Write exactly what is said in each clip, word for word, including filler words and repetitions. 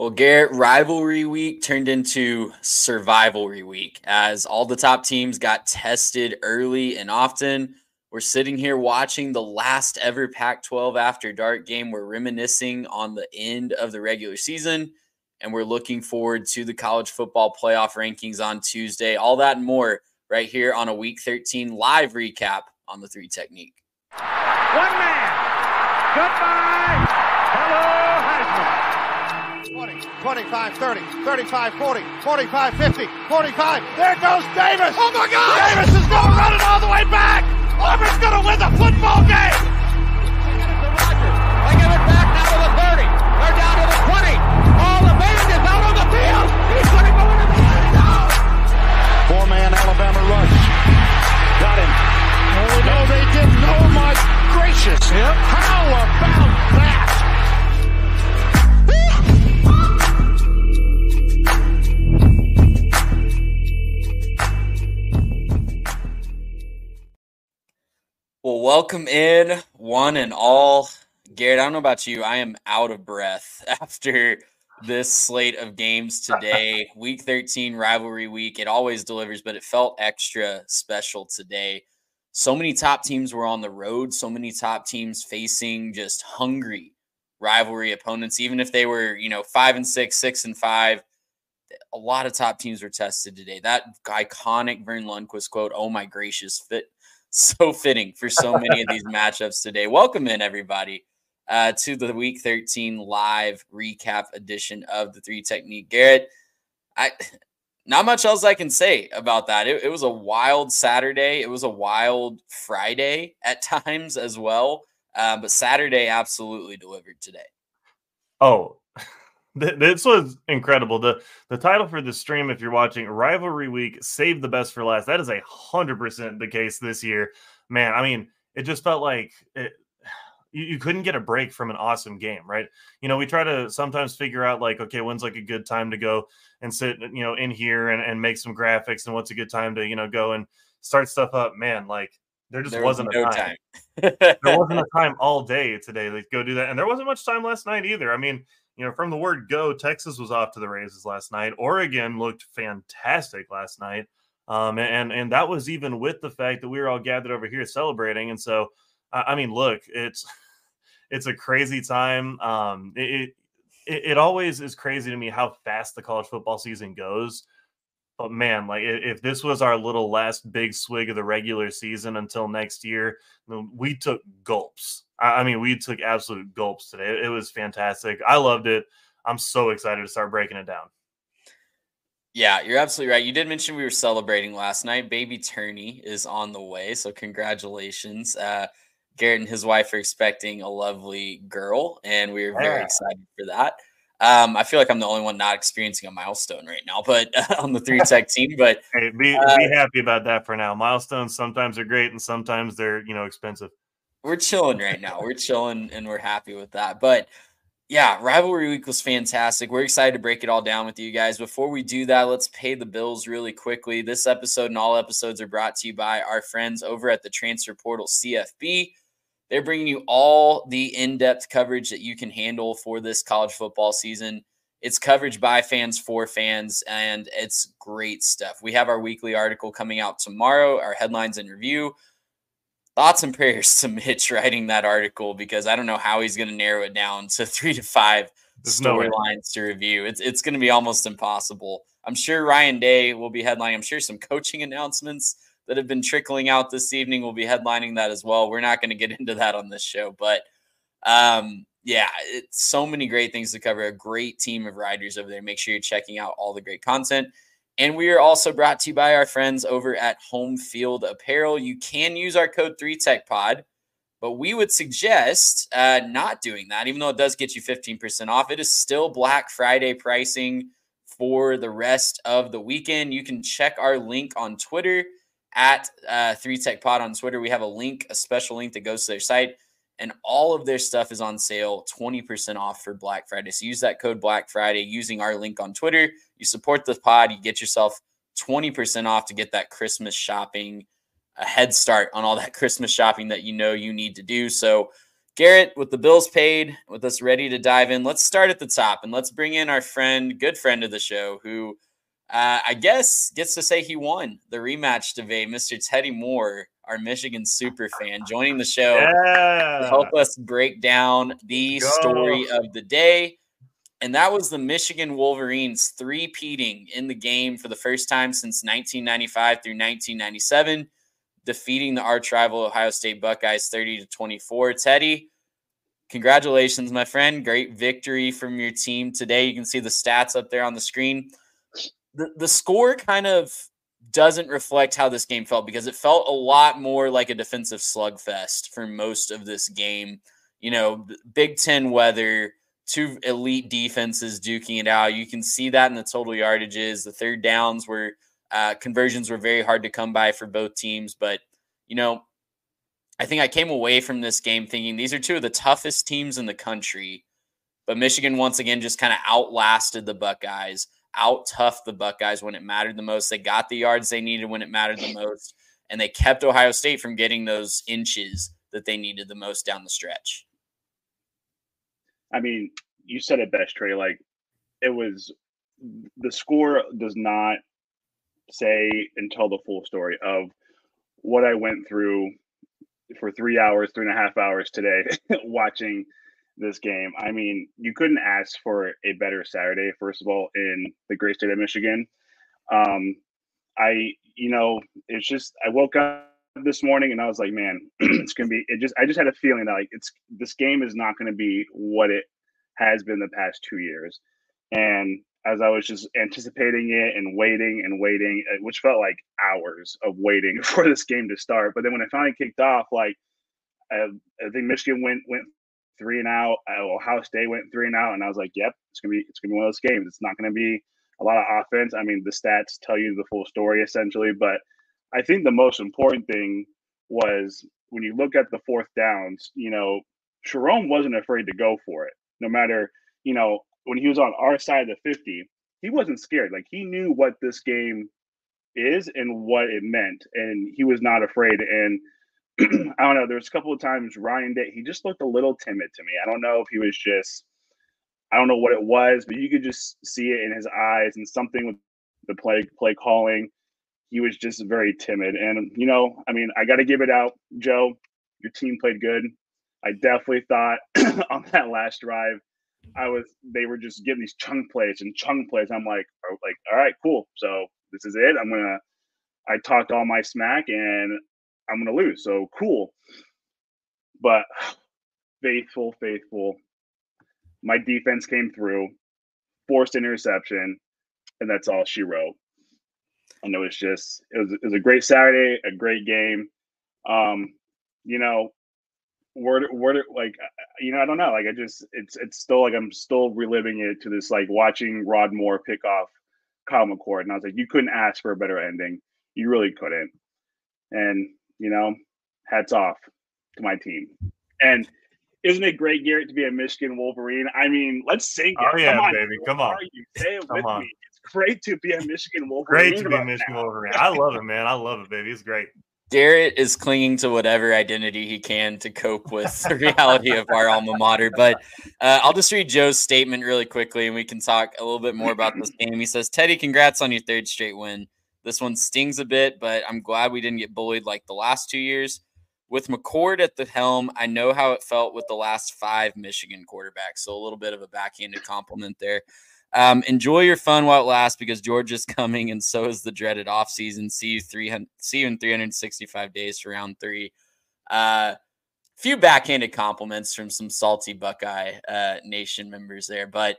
Well, Garrett, rivalry week turned into survivalry week as all the top teams got tested early and often. We're sitting here watching the last ever Pac twelve After Dark game. We're reminiscing on the end of the regular season, and we're looking forward to the college football playoff rankings on Tuesday. All that and more right here on a Week thirteen live recap on the Three Technique. One man. Goodbye. Hello, Heisman. twenty, twenty-five, thirty, thirty-five, forty, forty-five, fifty, forty-five. There goes Davis. Oh, my God. Davis is going to run it all the way back. Auburn's going to win the football game. They get it to Rogers. They give it back now to the thirty. They're down to the twenty. All the Davis is out on the field. He's going to go into the end zone. Four-man Alabama rush. Got him. Oh, no, they didn't. Oh, my gracious. Yep. How about that? Well, welcome in, one and all. Garrett, I don't know about you. I am out of breath after this slate of games today. Week thirteen, rivalry week. It always delivers, but it felt extra special today. So many top teams were on the road. So many top teams facing just hungry rivalry opponents. Even if they were, you know, five and six, six and five, a lot of top teams were tested today. That iconic Vern Lundquist quote, "Oh my gracious," fit. So fitting for so many of these matchups today. Welcome in, everybody, uh, to the Week thirteen live recap edition of the Three Technique. Garrett, I not much else I can say about that. It, it was a wild Saturday. It was a wild Friday at times as well. Uh, but Saturday absolutely delivered today. Oh, this was incredible. The the title for the stream, if you're watching, Rivalry Week, Save the Best for Last. That is one hundred percent the case this year. Man, I mean, it just felt like it, you, you couldn't get a break from an awesome game, right? You know, we try to sometimes figure out, like, okay, when's, like, a good time to go and sit, you know, in here and, and make some graphics, and what's a good time to, you know, go and start stuff up. Man, like, there just there wasn't was no a time. time. There wasn't a time all day today to go do that. And there wasn't much time last night either. I mean, you know, from the word go, Texas was off to the races last night. Oregon looked fantastic last night. Um, and, and that was even with the fact that we were all gathered over here celebrating. And so, I mean, look, it's it's a crazy time. Um, it, it, it always is crazy to me how fast the college football season goes. But, man, like if this was our little last big swig of the regular season until next year, we took gulps. I mean, we took absolute gulps today. It was fantastic. I loved it. I'm so excited to start breaking it down. Yeah, you're absolutely right. You did mention we were celebrating last night. Baby Turney is on the way, so congratulations. Uh, Garrett and his wife are expecting a lovely girl, and we were very yeah. excited for that. Um, I feel like I'm the only one not experiencing a milestone right now, but uh, on the Three Tech team. But hey, be, uh, be happy about that for now. Milestones sometimes are great, and sometimes they're, you know, expensive. We're chilling right now. We're chilling, and we're happy with that. But, yeah, Rivalry Week was fantastic. We're excited to break it all down with you guys. Before we do that, let's pay the bills really quickly. This episode and all episodes are brought to you by our friends over at the Transfer Portal C F B. They're bringing you all the in-depth coverage that you can handle for this college football season. It's coverage by fans for fans, and it's great stuff. We have our weekly article coming out tomorrow, our headlines and review. Thoughts and prayers to Mitch writing that article, because I don't know how he's going to narrow it down to three to five storylines to review. It's it's going to be almost impossible. I'm sure Ryan Day will be headlining. I'm sure some coaching announcements that have been trickling out this evening will be headlining that as well. We're not going to get into that on this show, but um, yeah, it's so many great things to cover. A great team of riders over there. Make sure you're checking out all the great content. And we are also brought to you by our friends over at Home Field Apparel. You can use our code three tech pod, but we would suggest uh, not doing that, even though it does get you fifteen percent off. It is still Black Friday pricing for the rest of the weekend. You can check our link on Twitter at uh, three tech pod on Twitter. We have a link, a special link that goes to their site, and all of their stuff is on sale, twenty percent off for Black Friday. So use that code Black Friday using our link on Twitter. You support the pod, you get yourself twenty percent off to get that Christmas shopping, a head start on all that Christmas shopping that you know you need to do. So Garrett, with the bills paid, with us ready to dive in, let's start at the top and let's bring in our friend, good friend of the show, who uh, I guess gets to say he won the rematch today, Mister Teddy Moore, our Michigan super fan, joining the show yeah. to help us break down the Go. story of the day. And that was the Michigan Wolverines three-peating in the game for the first time since nineteen ninety-five through nineteen ninety-seven, defeating the arch-rival Ohio State Buckeyes thirty to twenty-four. Teddy, congratulations, my friend. Great victory from your team today. You can see the stats up there on the screen. The, the score kind of doesn't reflect how this game felt, because it felt a lot more like a defensive slugfest for most of this game. You know, Big Ten weather, two elite defenses duking it out. You can see that in the total yardages. The third downs were uh, conversions were very hard to come by for both teams. But, you know, I think I came away from this game thinking these are two of the toughest teams in the country. But Michigan, once again, just kind of outlasted the Buckeyes, out-toughed the Buckeyes when it mattered the most. They got the yards they needed when it mattered the most, and they kept Ohio State from getting those inches that they needed the most down the stretch. I mean, you said it best, Trey. Like, it was – the score does not say and tell the full story of what I went through for three hours, three and a half hours today watching this game. I mean, you couldn't ask for a better Saturday, first of all, in the great state of Michigan. Um, I, you know, it's just – I woke up this morning and I was like, man, it's gonna be it just I just had a feeling that like it's this game is not gonna be what it has been the past two years. And as I was just anticipating it and waiting and waiting, which felt like hours of waiting for this game to start. But then when it finally kicked off, like I, I think Michigan went went three and out, Ohio State went three and out, and I was like, yep, it's gonna be it's gonna be one of those games. It's not gonna be a lot of offense. I mean, the stats tell you the full story essentially, but I think the most important thing was when you look at the fourth downs, you know, Sharon wasn't afraid to go for it. No matter, you know, when he was on our side of the fifty, he wasn't scared. Like, he knew what this game is and what it meant, and he was not afraid. And I don't know, there was a couple of times Ryan Day, he just looked a little timid to me. I don't know if he was just, I don't know what it was, but you could just see it in his eyes and something with the play play calling. He was just very timid. And, you know, I mean, I got to give it out, Joe. Your team played good. I definitely thought on that last drive, I was they were just giving these chunk plays and chunk plays. I'm like, like, all right, cool. So this is it. I'm going to – I talked all my smack, and I'm going to lose. So cool. But faithful, faithful. My defense came through, forced interception, and that's all she wrote. And it was just, it was, it was a great Saturday, a great game. Um, you know, word, word, like, you know, I don't know. Like, I just, it's, it's still like, I'm still reliving it to this, like watching Rod Moore pick off Kyle McCord. And I was like, you couldn't ask for a better ending. You really couldn't. And, you know, hats off to my team. And isn't it great, Garrett, to be a Michigan Wolverine? I mean, let's sing it. Oh, yeah, Come on, baby. Come on. You? Say it Come with on. me. Great to be a Michigan Wolverine. Great to be a Michigan now. Wolverine. I love it, man. I love it, baby. It's great. Garrett is clinging to whatever identity he can to cope with the reality of our alma mater. But uh, I'll just read Joe's statement really quickly, and we can talk a little bit more about this game. He says, Teddy, congrats on your third straight win. This one stings a bit, but I'm glad we didn't get bullied like the last two years. with McCord at the helm, I know how it felt with the last five Michigan quarterbacks. So a little bit of a backhanded compliment there. Um, enjoy your fun while it lasts, because Georgia's coming, and so is the dreaded offseason. See you three hundred, see you in three hundred sixty-five days for round three. Uh, few backhanded compliments from some salty Buckeye uh, Nation members there. But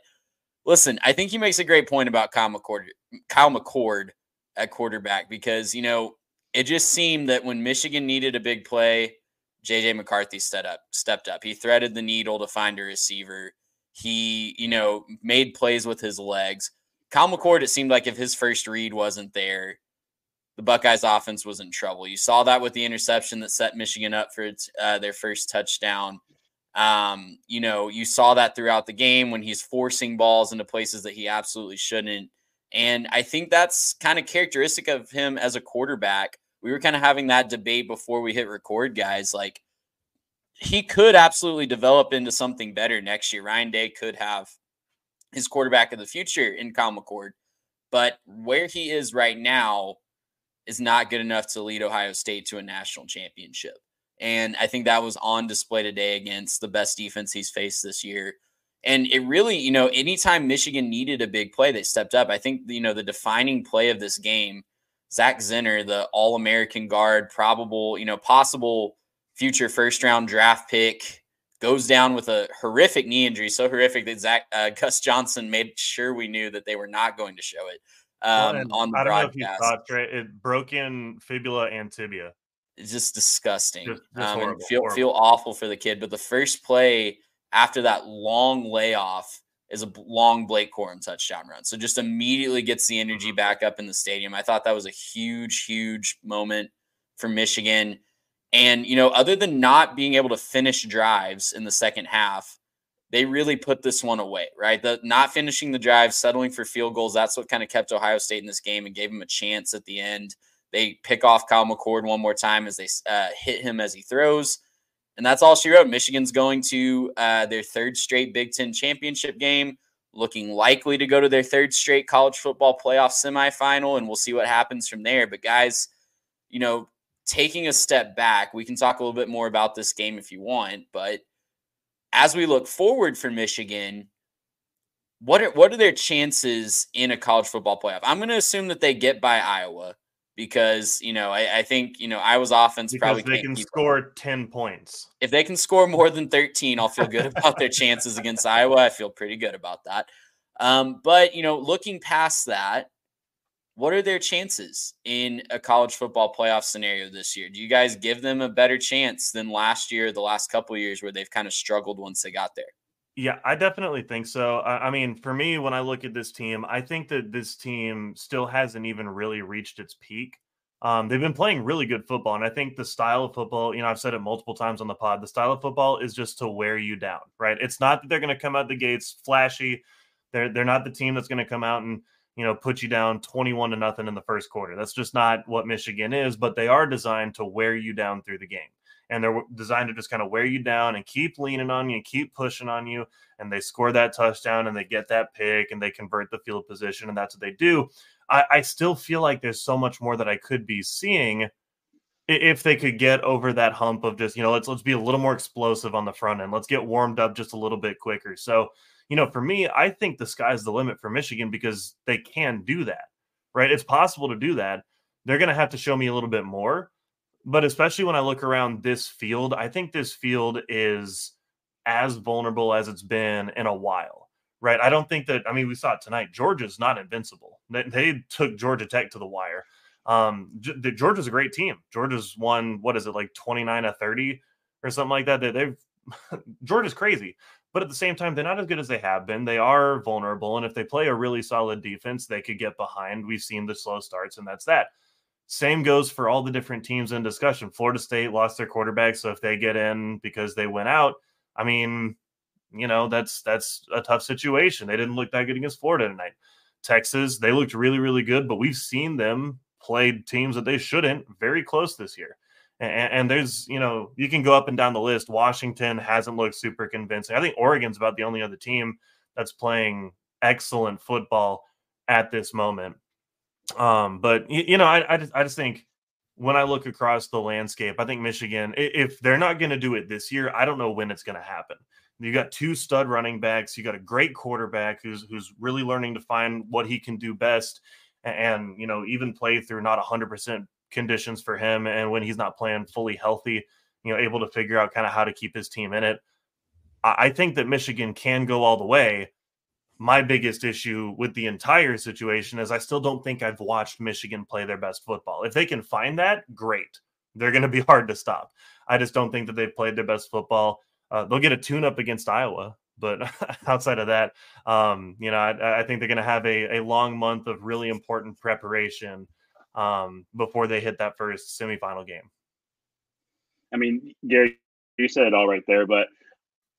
listen, I think he makes a great point about Kyle McCord, Kyle McCord at quarterback, because, you know, it just seemed that when Michigan needed a big play, J J McCarthy stepped up, stepped up. He threaded the needle to find a receiver. He, you know, made plays with his legs. Kyle McCord, it seemed like if his first read wasn't there, the Buckeyes offense was in trouble. You saw that with the interception that set Michigan up for uh, their first touchdown. Um, you know, you saw that throughout the game when he's forcing balls into places that he absolutely shouldn't. And I think that's kind of characteristic of him as a quarterback. We were kind of having that debate before we hit record, guys. Like, he could absolutely develop into something better next year. Ryan Day could have his quarterback of the future in Kyle McCord, but where he is right now is not good enough to lead Ohio State to a national championship. And I think that was on display today against the best defense he's faced this year. And it really, you know, anytime Michigan needed a big play, they stepped up. I think, you know, the defining play of this game, Zach Zinner, the All-American guard, probable, you know, possible future first-round draft pick, goes down with a horrific knee injury, so horrific that Zach uh, Gus Johnson made sure we knew that they were not going to show it um, yeah, on the I broadcast. Don't know if you thought, right? It broke in fibula and tibia. It's just disgusting. Just, just um, horrible, and feel, horrible. feel awful for the kid. But the first play after that long layoff is a long Blake Corum touchdown run. So just immediately gets the energy back up in the stadium. I thought that was a huge, huge moment for Michigan. And, you know, other than not being able to finish drives in the second half, they really put this one away, right? The not finishing the drive, settling for field goals, that's what kind of kept Ohio State in this game and gave them a chance at the end. They pick off Kyle McCord one more time as they uh, hit him as he throws. And that's all she wrote. Michigan's going to uh, their third straight Big Ten championship game, looking likely to go to their third straight college football playoff semifinal, and we'll see what happens from there. But, guys, you know, taking a step back, we can talk a little bit more about this game if you want, but as we look forward for Michigan, what are, what are their chances in a college football playoff? I'm going to assume that they get by Iowa. Because, you know, I, I think, you know, Iowa's offense because probably they can't can score up. ten points. If they can score more than thirteen, I'll feel good about their chances against Iowa. I feel pretty good about that. Um, but, you know, looking past that, what are their chances in a college football playoff scenario this year? Do you guys give them a better chance than last year, the last couple of years where they've kind of struggled once they got there? Yeah, I definitely think so. I mean, for me, when I look at this team, I think that this team still hasn't even really reached its peak. Um, they've been playing really good football, and I think the style of football, you know, I've said it multiple times on the pod, the style of football is just to wear you down, right? It's not that they're going to come out the gates flashy. They're they're not the team that's going to come out and, you know, put you down twenty-one to nothing in the first quarter. That's just not what Michigan is, but they are designed to wear you down through the game. And they're designed to just kind of wear you down and keep leaning on you, keep pushing on you. And they score that touchdown and they get that pick and they convert the field position. And that's what they do. I, I still feel like there's so much more that I could be seeing if they could get over that hump of just, you know, let's, let's be a little more explosive on the front end. Let's get warmed up just a little bit quicker. So, you know, for me, I think the sky's the limit for Michigan because they can do that, right? It's possible to do that. They're going to have to show me a little bit more. But especially when I look around this field, I think this field is as vulnerable as it's been in a while, right? I don't think that, I mean, we saw it tonight. Georgia's not invincible. They, they took Georgia Tech to the wire. Um, the, Georgia's a great team. Georgia's won, what is it, like twenty-nine to thirty or something like that? They, they've Georgia's crazy. But at the same time, they're not as good as they have been. They are vulnerable. And if they play a really solid defense, they could get behind. We've seen the slow starts, and that's that. Same goes for all the different teams in discussion. Florida State lost their quarterback, so if they get in because they went out, I mean, you know, that's that's a tough situation. They didn't look that good against Florida tonight. Texas, they looked really, really good, but we've seen them play teams that they shouldn't very close this year. And, and there's, you know, you can go up and down the list. Washington hasn't looked super convincing. I think Oregon's about the only other team that's playing excellent football at this moment. Um, but, you know, I, I, just, I just think when I look across the landscape, I think Michigan, if they're not going to do it this year, I don't know when it's going to happen. You got two stud running backs. You got a great quarterback who's who's really learning to find what he can do best, and, you know, even play through not one hundred percent conditions for him. And when he's not playing fully healthy, you know, able to figure out kind of how to keep his team in it. I think that Michigan can go all the way. My biggest issue with the entire situation is I still don't think I've watched Michigan play their best football. If they can find that, great. They're going to be hard to stop. I just don't think that they've played their best football. Uh, they'll get a tune-up against Iowa, but outside of that, um, you know, I, I think they're going to have a, a long month of really important preparation um, before they hit that first semifinal game. I mean, Gary, you said it all right there, but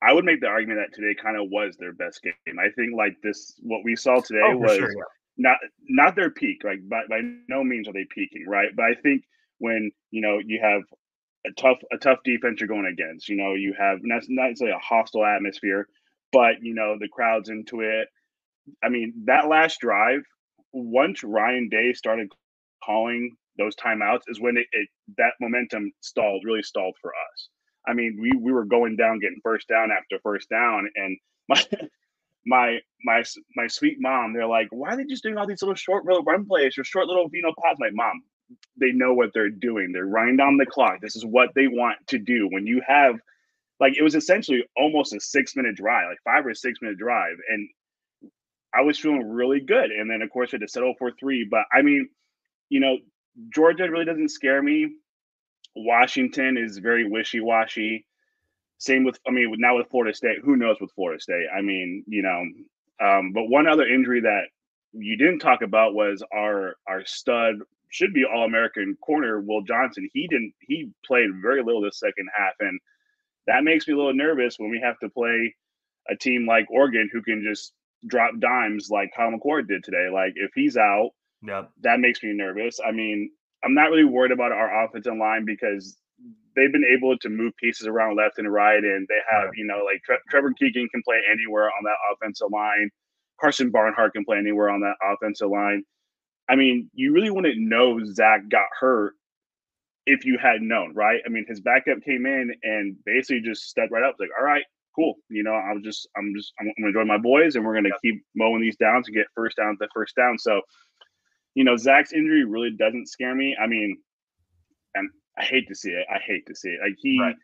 I would make the argument that today kind of was their best game. I think like this, what we saw today oh, was sure, yeah. not not their peak. Like by, by no means are they peaking, right? But I think when, you know, you have a tough a tough defense you're going against, you know, you have not necessarily a hostile atmosphere, but, you know, the crowd's into it. I mean, that last drive, once Ryan Day started calling those timeouts, is when it, it that momentum stalled, really stalled for us. I mean, we, we were going down, getting first down after first down, and my my my my sweet mom, they're like, "Why are they just doing all these little short little run plays or short little, you know, paths?" I'm like, "Mom, they know what they're doing. They're running down the clock. This is what they want to do." When you have, like, it was essentially almost a six minute drive, like five or six minute drive, and I was feeling really good. And then of course I had to settle for three. But I mean, you know, Georgia really doesn't scare me. Washington is very wishy-washy. Same with, I mean, now with Florida State, who knows with Florida State? I mean, you know, um, but one other injury that you didn't talk about was our our stud, should be All-American corner, Will Johnson. He didn't, he played very little this second half, and that makes me a little nervous when we have to play a team like Oregon who can just drop dimes like Kyle McCord did today. Like, if he's out, yeah, that makes me nervous. I mean, I'm not really worried about our offensive line because they've been able to move pieces around left and right, and they have, you know, like Tre- Trevor Keegan can play anywhere on that offensive line. Carson Barnhart can play anywhere on that offensive line. I mean, you really wouldn't know Zach got hurt if you had known, right? I mean, his backup came in and basically just stepped right up, like, all right, cool. You know, I'm just, I'm just, I'm going to join my boys, and we're going to keep mowing these downs to get first down to first down. So, you know, Zach's injury really doesn't scare me. I mean, and I hate to see it. I hate to see it. Like he, right.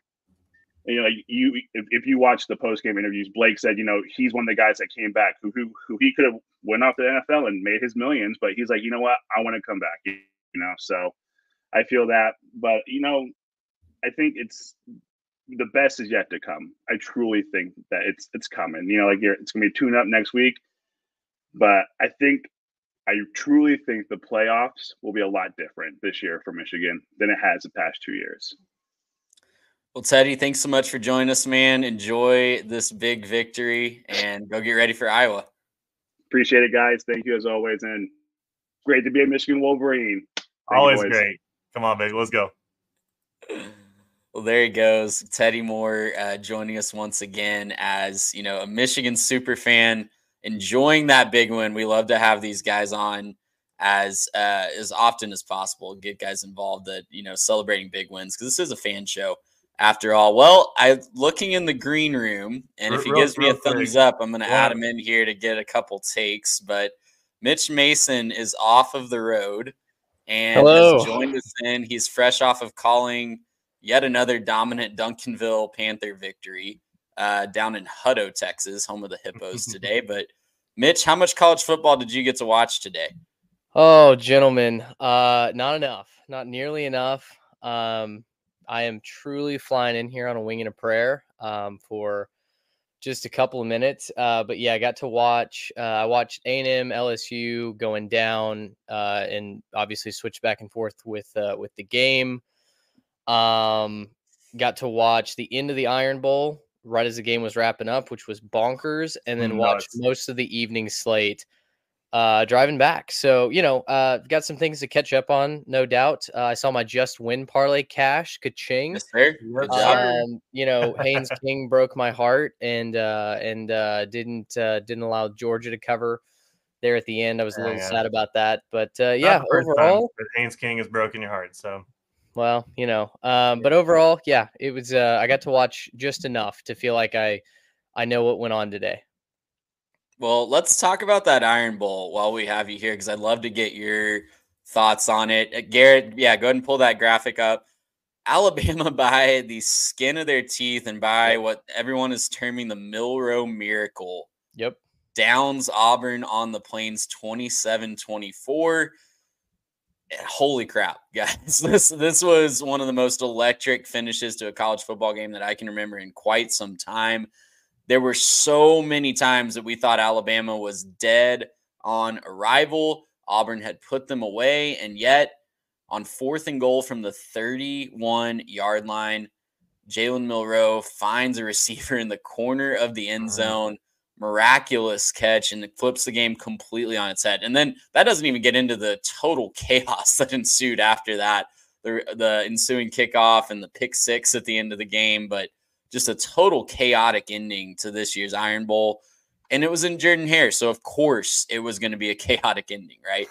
you know, like you, if, if you watch the post game interviews, Blake said, you know, he's one of the guys that came back who who, who he could have went off to the N F L and made his millions, but he's like, you know what, I want to come back. You know, so I feel that. But you know, I think it's the best is yet to come. I truly think that it's it's coming. You know, like you're, it's gonna be a tune up next week, but I think. I truly think the playoffs will be a lot different this year for Michigan than it has the past two years. Well, Teddy, thanks so much for joining us, man. Enjoy this big victory and go get ready for Iowa. Appreciate it, guys. Thank you as always. And great to be a Michigan Wolverine. Thank always great. Come on, baby. Let's go. Well, there he goes. Teddy Moore uh, joining us once again as, you know, a Michigan super fan. Enjoying that big win. We love to have these guys on as uh, as often as possible. Get guys involved that, you know, celebrating big wins, because this is a fan show after all. Well, I'm looking in the green room, and real, if he gives real, me a thumbs big. up, I'm going to yeah. add him in here to get a couple takes. But Mitch Mason is off of the road and Hello. has joined us in. He's fresh off of calling yet another dominant Duncanville Panther victory. Uh, down in Hutto, Texas, home of the Hippos today. But, Mitch, how much college football did you get to watch today? Oh, gentlemen, uh, not enough. Not nearly enough. Um, I am truly flying in here on a wing and a prayer um, for just a couple of minutes. Uh, but, yeah, I got to watch. Uh, I watched A and M, L S U going down uh, and obviously switched back and forth with uh, with the game. Um, got to watch the end of the Iron Bowl right as the game was wrapping up, which was bonkers, and then watched most of the evening slate uh, driving back. So, you know, uh, got some things to catch up on, no doubt. Uh, I saw my Just Win parlay cash, ka-ching. Yes, sir. Good job. Um, you know, Haynes King broke my heart and uh, and uh, didn't uh, didn't allow Georgia to cover there at the end. I was a little yeah, yeah. sad about that, but uh, yeah, overall, Haynes King has broken your heart. So Well, you know, um, but overall, yeah, it was, uh, I got to watch just enough to feel like I, I know what went on today. Well, let's talk about that Iron Bowl while we have you here, because I'd love to get your thoughts on it. Uh, Garrett, yeah, go ahead and pull that graphic up. Alabama, by the skin of their teeth and by what everyone is terming the Milroe miracle. Yep. Downs Auburn on the Plains twenty-seven twenty-four. Holy crap, guys. This this was one of the most electric finishes to a college football game that I can remember in quite some time. There were so many times that we thought Alabama was dead on arrival. Auburn had put them away, and yet on fourth and goal from the thirty-one-yard line, Jalen Milroe finds a receiver in the corner of the end zone. Miraculous catch, and it flips the game completely on its head. And then that doesn't even get into the total chaos that ensued after that, the, the ensuing kickoff and the pick six at the end of the game, but just a total chaotic ending to this year's Iron Bowl. And it was in Jordan-Hare, so of course it was going to be a chaotic ending, right?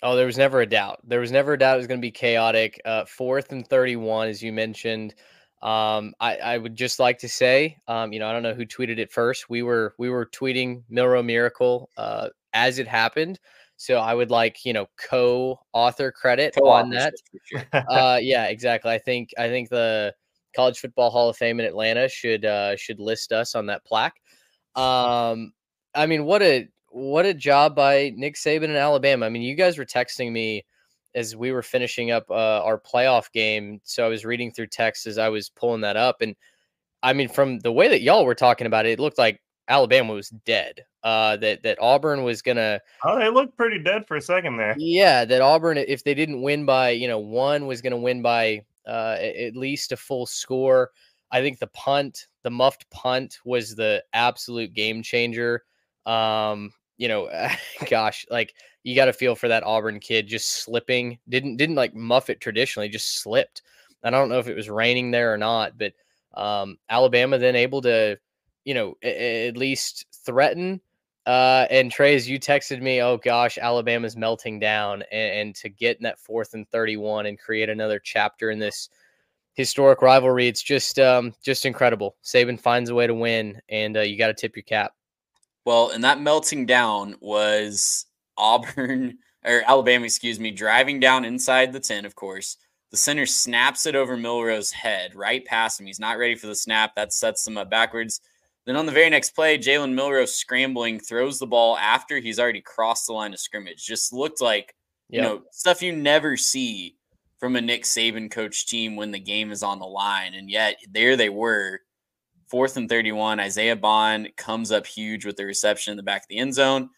Oh, there was never a doubt. There was never a doubt it was going to be chaotic. Uh, fourth and thirty-one, as you mentioned. Um, I, I would just like to say, um, you know, I don't know who tweeted it first. We were, we were tweeting Milroe Miracle, uh, as it happened. So I would like, you know, co-author credit co-author on that. Sure. uh, yeah, exactly. I think, I think the College Football Hall of Fame in Atlanta should, uh, should list us on that plaque. Um, I mean, what a, what a job by Nick Saban in Alabama. I mean, you guys were texting me as we were finishing up uh, our playoff game. So I was reading through texts as I was pulling that up. And I mean, from the way that y'all were talking about it, it looked like Alabama was dead, uh, that, that Auburn was going to, oh, they looked pretty dead for a second there. Yeah. That Auburn, if they didn't win by, you know, one, was going to win by uh, at least a full score. I think the punt, the muffed punt was the absolute game changer. Um, you know, gosh, like, you got to feel for that Auburn kid just slipping. Didn't, didn't like muff it traditionally, just slipped. I don't know if it was raining there or not, but um, Alabama then able to, you know, a- at least threaten. Uh, and Trey, as you texted me, oh gosh, Alabama's melting down. And, and to get in that fourth and thirty-one and create another chapter in this historic rivalry, it's just, um, just incredible. Saban finds a way to win, and uh, you got to tip your cap. Well, and that melting down was Auburn or Alabama, excuse me, driving down inside the ten, of course. The center snaps it over Milroe's head right past him. He's not ready for the snap. That sets him up backwards. Then on the very next play, Jalen Milroe scrambling, throws the ball after he's already crossed the line of scrimmage. Just looked like, yep. You know, stuff you never see from a Nick Saban coach team when the game is on the line. And yet there they were. Fourth and thirty-one, Isaiah Bond comes up huge with the reception in the back of the end zone.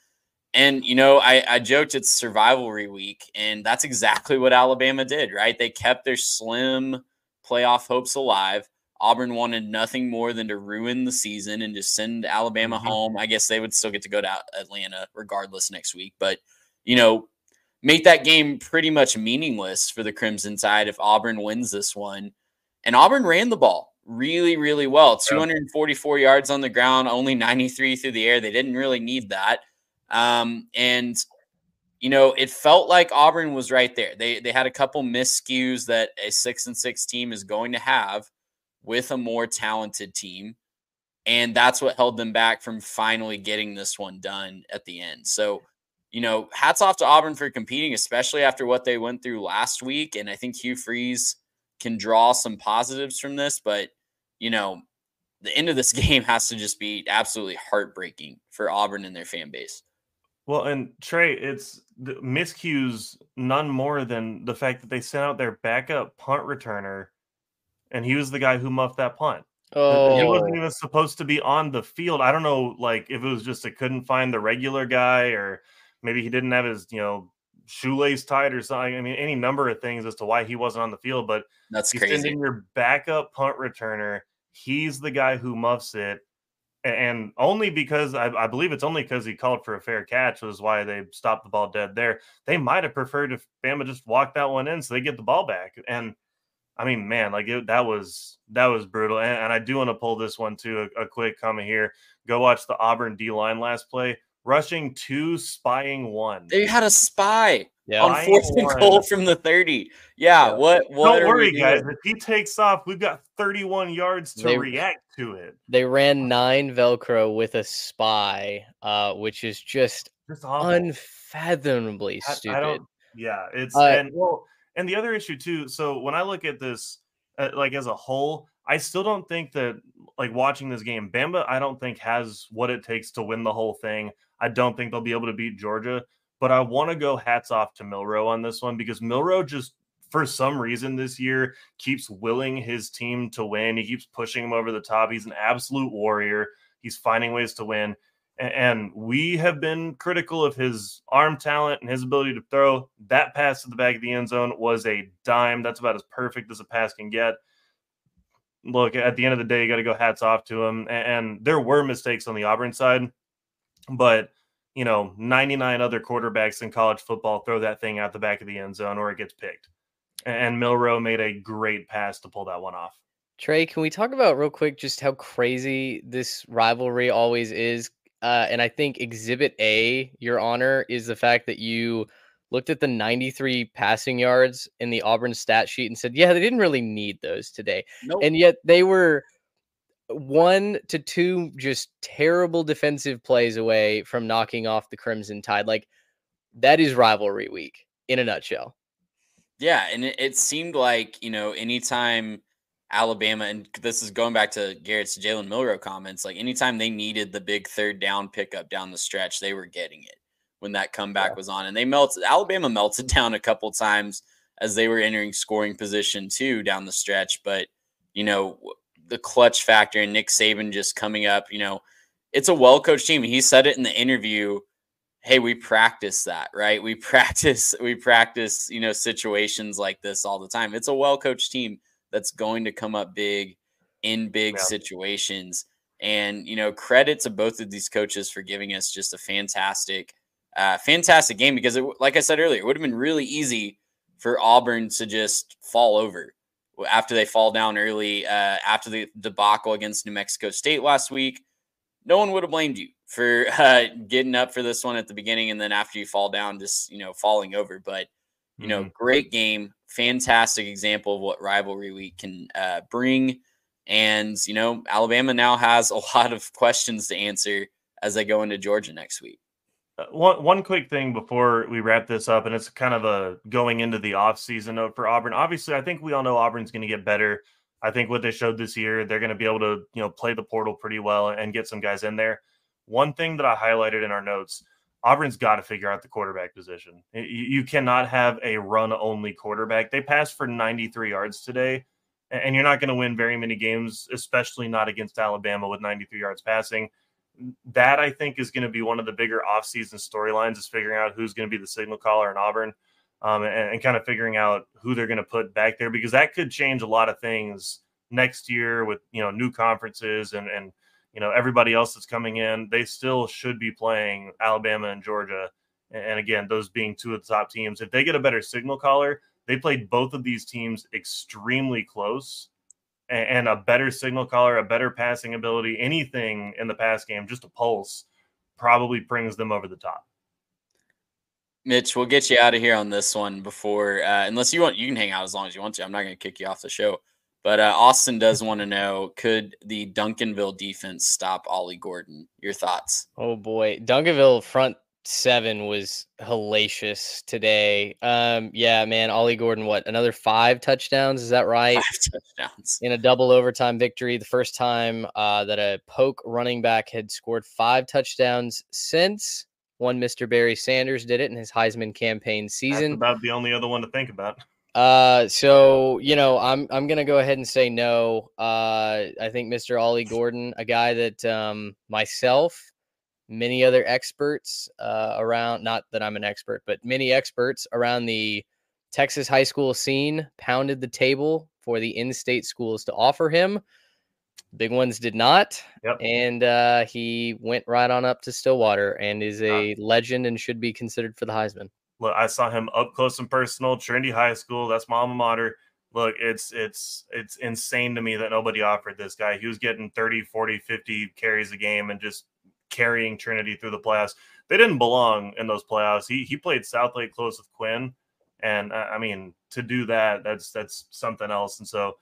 And, you know, I, I joked it's survivalry week, and that's exactly what Alabama did, right? They kept their slim playoff hopes alive. Auburn wanted nothing more than to ruin the season and just send Alabama mm-hmm. home. I guess they would still get to go to Atlanta regardless next week. But, you know, make that game pretty much meaningless for the Crimson Tide if Auburn wins this one. And Auburn ran the ball really, really well. two hundred forty-four yards on the ground, only ninety-three through the air. They didn't really need that. Um, and, you know, it felt like Auburn was right there. They they had a couple miscues that a six and six team is going to have with a more talented team. And that's what held them back from finally getting this one done at the end. So, you know, hats off to Auburn for competing, especially after what they went through last week. And I think Hugh Freeze can draw some positives from this, but, you know, the end of this game has to just be absolutely heartbreaking for Auburn and their fan base. Well, and Trey, it's the miscues none more than the fact that they sent out their backup punt returner, and he was the guy who muffed that punt. Oh, he wasn't even supposed to be on the field. I don't know, like, if it was just they couldn't find the regular guy, or maybe he didn't have his, you know, shoelace tied or something. I mean, any number of things as to why he wasn't on the field, but that's crazy. You send in your backup punt returner. He's the guy who muffs it. And only because I, I believe it's only because he called for a fair catch was why they stopped the ball dead there. They might have preferred if Bama just walked that one in so they get the ball back. And I mean, man, like it, that was that was brutal. And, and I do want to pull this one too. A, a quick comment here. Go watch the Auburn D line last play, rushing two, spying one. They had a spy. Yeah, on fourth and goal from the thirty. Yeah, yeah. What? What? Don't worry, guys. If he takes off, we've got thirty-one yards to they, react to it. They ran nine Velcro with a spy, uh, which is just unfathomably I, stupid. I don't, yeah, it's uh, and well, and the other issue too. So when I look at this, uh, like as a whole, I still don't think that, like watching this game, Bama, I don't think has what it takes to win the whole thing. I don't think they'll be able to beat Georgia. But I want to go hats off to Milroe on this one, because Milroe just, for some reason this year, keeps willing his team to win. He keeps pushing them over the top. He's an absolute warrior. He's finding ways to win. And we have been critical of his arm talent and his ability to throw. That pass to the back of the end zone was a dime. That's about as perfect as a pass can get. Look, at the end of the day, you got to go hats off to him. And there were mistakes on the Auburn side, but you know, ninety-nine other quarterbacks in college football throw that thing out the back of the end zone or it gets picked. And Milroe made a great pass to pull that one off. Trey, can we talk about real quick just how crazy this rivalry always is? Uh, and I think Exhibit A, Your Honor, is the fact that you looked at the ninety-three passing yards in the Auburn stat sheet and said, yeah, they didn't really need those today. Nope. And yet they were one to two just terrible defensive plays away from knocking off the Crimson Tide. Like, that is rivalry week in a nutshell. Yeah, and it, it seemed like, you know, anytime Alabama, and this is going back to Garrett's Jalen Milroe comments, like anytime they needed the big third down pickup down the stretch, they were getting it when that comeback yeah. was on. And they melted, Alabama melted down a couple times as they were entering scoring position too down the stretch. But, you know, the clutch factor and Nick Saban just coming up, you know, it's a well-coached team. He said it in the interview. Hey, we practice that, right? We practice, we practice, you know, situations like this all the time. It's a well-coached team that's going to come up big in big yeah. situations. And, you know, credit to both of these coaches for giving us just a fantastic, uh, fantastic game, because it, like I said earlier, it would have been really easy for Auburn to just fall over after they fall down early, uh, after the debacle against New Mexico State last week. No one would have blamed you for uh, getting up for this one at the beginning, and then after you fall down, just, you know, falling over. But, you mm-hmm. know, great game, fantastic example of what rivalry week can uh, bring. And, you know, Alabama now has a lot of questions to answer as they go into Georgia next week. Uh, one, one quick thing before we wrap this up, and it's kind of a going into the offseason note for Auburn. Obviously, I think we all know Auburn's going to get better. I think what they showed this year, they're going to be able to, you know, play the portal pretty well and get some guys in there. One thing that I highlighted in our notes, Auburn's got to figure out the quarterback position. You, you cannot have a run-only quarterback. They passed for ninety-three yards today, and you're not going to win very many games, especially not against Alabama with ninety-three yards passing. That, I think, is going to be one of the bigger offseason storylines, is figuring out who's going to be the signal caller in Auburn, um, and, and kind of figuring out who they're going to put back there, because that could change a lot of things next year with, you know, new conferences and, and, you know, everybody else that's coming in. They still should be playing Alabama and Georgia. And again, those being two of the top teams, if they get a better signal caller, they played both of these teams extremely close. And a better signal caller, a better passing ability, anything in the pass game, just a pulse, probably brings them over the top. Mitch, we'll get you out of here on this one before, uh, unless you want, you can hang out as long as you want to. I'm not going to kick you off the show. But uh, Austin does want to know, could the Duncanville defense stop Ollie Gordon? Your thoughts? Oh, boy. Duncanville front seven was hellacious today. Um, yeah, man, Ollie Gordon, what, another five touchdowns? Is that right? Five touchdowns. In a double overtime victory, the first time uh, that a Polk running back had scored five touchdowns since one Mister Barry Sanders did it in his Heisman campaign season. That's about the only other one to think about. Uh, so, you know, I'm I'm going to go ahead and say no. Uh, I think Mister Ollie Gordon, a guy that um, myself, many other experts uh, around, not that I'm an expert, but many experts around the Texas high school scene pounded the table for the in-state schools to offer him. Big ones did not. Yep. And uh, he went right on up to Stillwater and is a uh, legend and should be considered for the Heisman. Look, I saw him up close and personal, Trinity High School. That's my alma mater. Look, it's it's it's insane to me that nobody offered this guy. He was getting thirty, forty, fifty carries a game and just carrying Trinity through the playoffs. they didn't belong in those playoffs. He he played South Lake close with Quinn, and I, I mean to do that, that's that's something else. And so,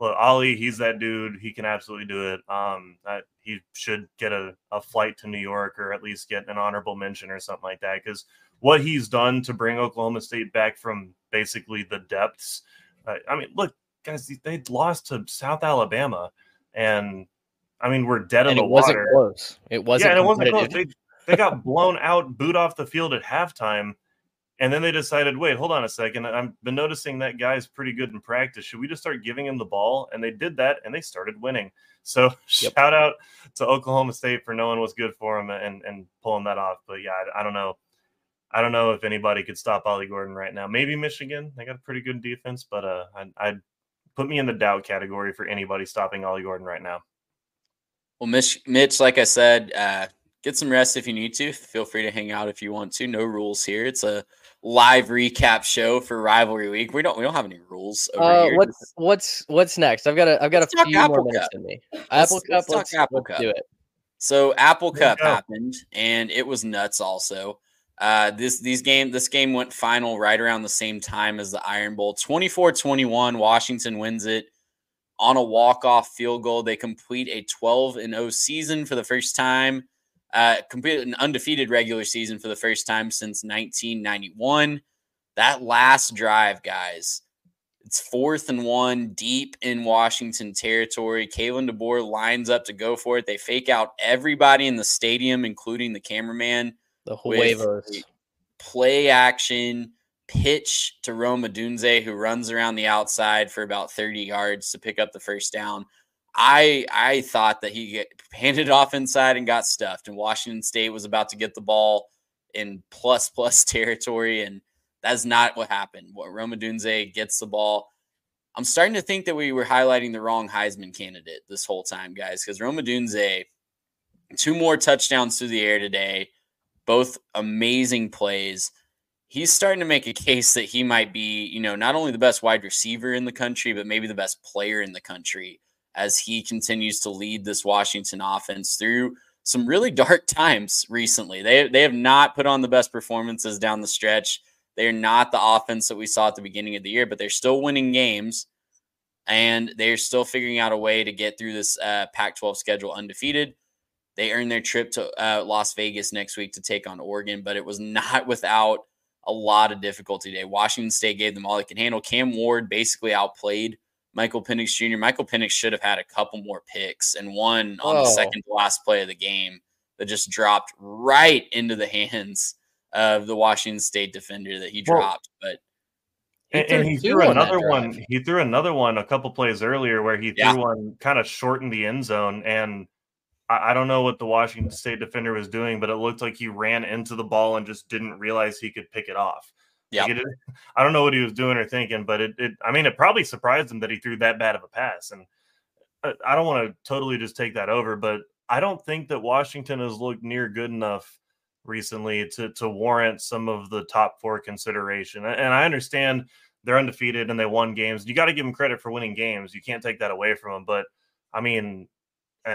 look, Ollie, he's that dude. He can absolutely do it. Um, I, he should get a, a flight to New York, or at least get an honorable mention or something like that, because what he's done to bring Oklahoma State back from basically the depths. Uh, I mean, look, guys, they lost to South Alabama, and I mean we're dead and in the it wasn't water. Close. It wasn't. Yeah, and it wasn't close. They, they got blown out, booed off the field at halftime. And then they decided, wait, hold on a second. I've been noticing that guy's pretty good in practice. Should we just start giving him the ball? And they did that, and they started winning. So yep. Shout out to Oklahoma State for knowing what's good for him and, and pulling that off. But, yeah, I, I don't know. I don't know if anybody could stop Ollie Gordon right now. Maybe Michigan. They got a pretty good defense. But uh, I'd, I'd put me in the doubt category for anybody stopping Ollie Gordon right now. Well, Mich- Mitch, like I said, uh, get some rest if you need to. Feel free to hang out if you want to. No rules here. It's a live recap show for Rivalry Week. We don't we don't have any rules over uh, here. What's what's what's next? I've got a I've got let's a few more minutes in me. Apple let's, Cup. Let's, let's, Apple let's Cup. Do it. So Apple Cup happened, and it was nuts. Also, uh, this these game this game went final right around the same time as the Iron Bowl. twenty-four twenty-one, Washington wins it on a walk-off field goal. They complete a twelve and oh season for the first time. Uh, completed an undefeated regular season for the first time since nineteen ninety-one. That last drive, guys, it's fourth and one deep in Washington territory. Kalen DeBoer lines up to go for it. They fake out everybody in the stadium, including the cameraman. The Huevos. Play action, pitch to Roma Dunze, who runs around the outside for about thirty yards to pick up the first down. I I thought that he handed off inside and got stuffed, and Washington State was about to get the ball in plus-plus territory, and that's not what happened. What Roma Dunze gets the ball. I'm starting to think that we were highlighting the wrong Heisman candidate this whole time, guys, because Roma Dunze, two more touchdowns through the air today, both amazing plays. He's starting to make a case that he might be, you know, not only the best wide receiver in the country, but maybe the best player in the country, as he continues to lead this Washington offense through some really dark times recently. They they have not put on the best performances down the stretch. They're not the offense that we saw at the beginning of the year, but they're still winning games, and they're still figuring out a way to get through this uh, Pac twelve schedule undefeated. They earn their trip to uh, Las Vegas next week to take on Oregon, but it was not without a lot of difficulty today. Washington State gave them all they can handle. Cam Ward basically outplayed Michael Penix Junior Michael Penix should have had a couple more picks, and one on oh. the second to last play of the game that just dropped right into the hands of the Washington State defender that he dropped. Well, but he and, and he threw on another one. He threw another one a couple plays earlier where he yeah. threw one kind of short in the end zone, and I, I don't know what the Washington State defender was doing, but it looked like he ran into the ball and just didn't realize he could pick it off. Yeah, like I don't know what he was doing or thinking, but it, it, I mean, it probably surprised him that he threw that bad of a pass. And I, I don't want to totally just take that over, but I don't think that Washington has looked near good enough recently to, to warrant some of the top four consideration. And I understand they're undefeated and they won games. You got to give them credit for winning games. You can't take that away from them. But I mean,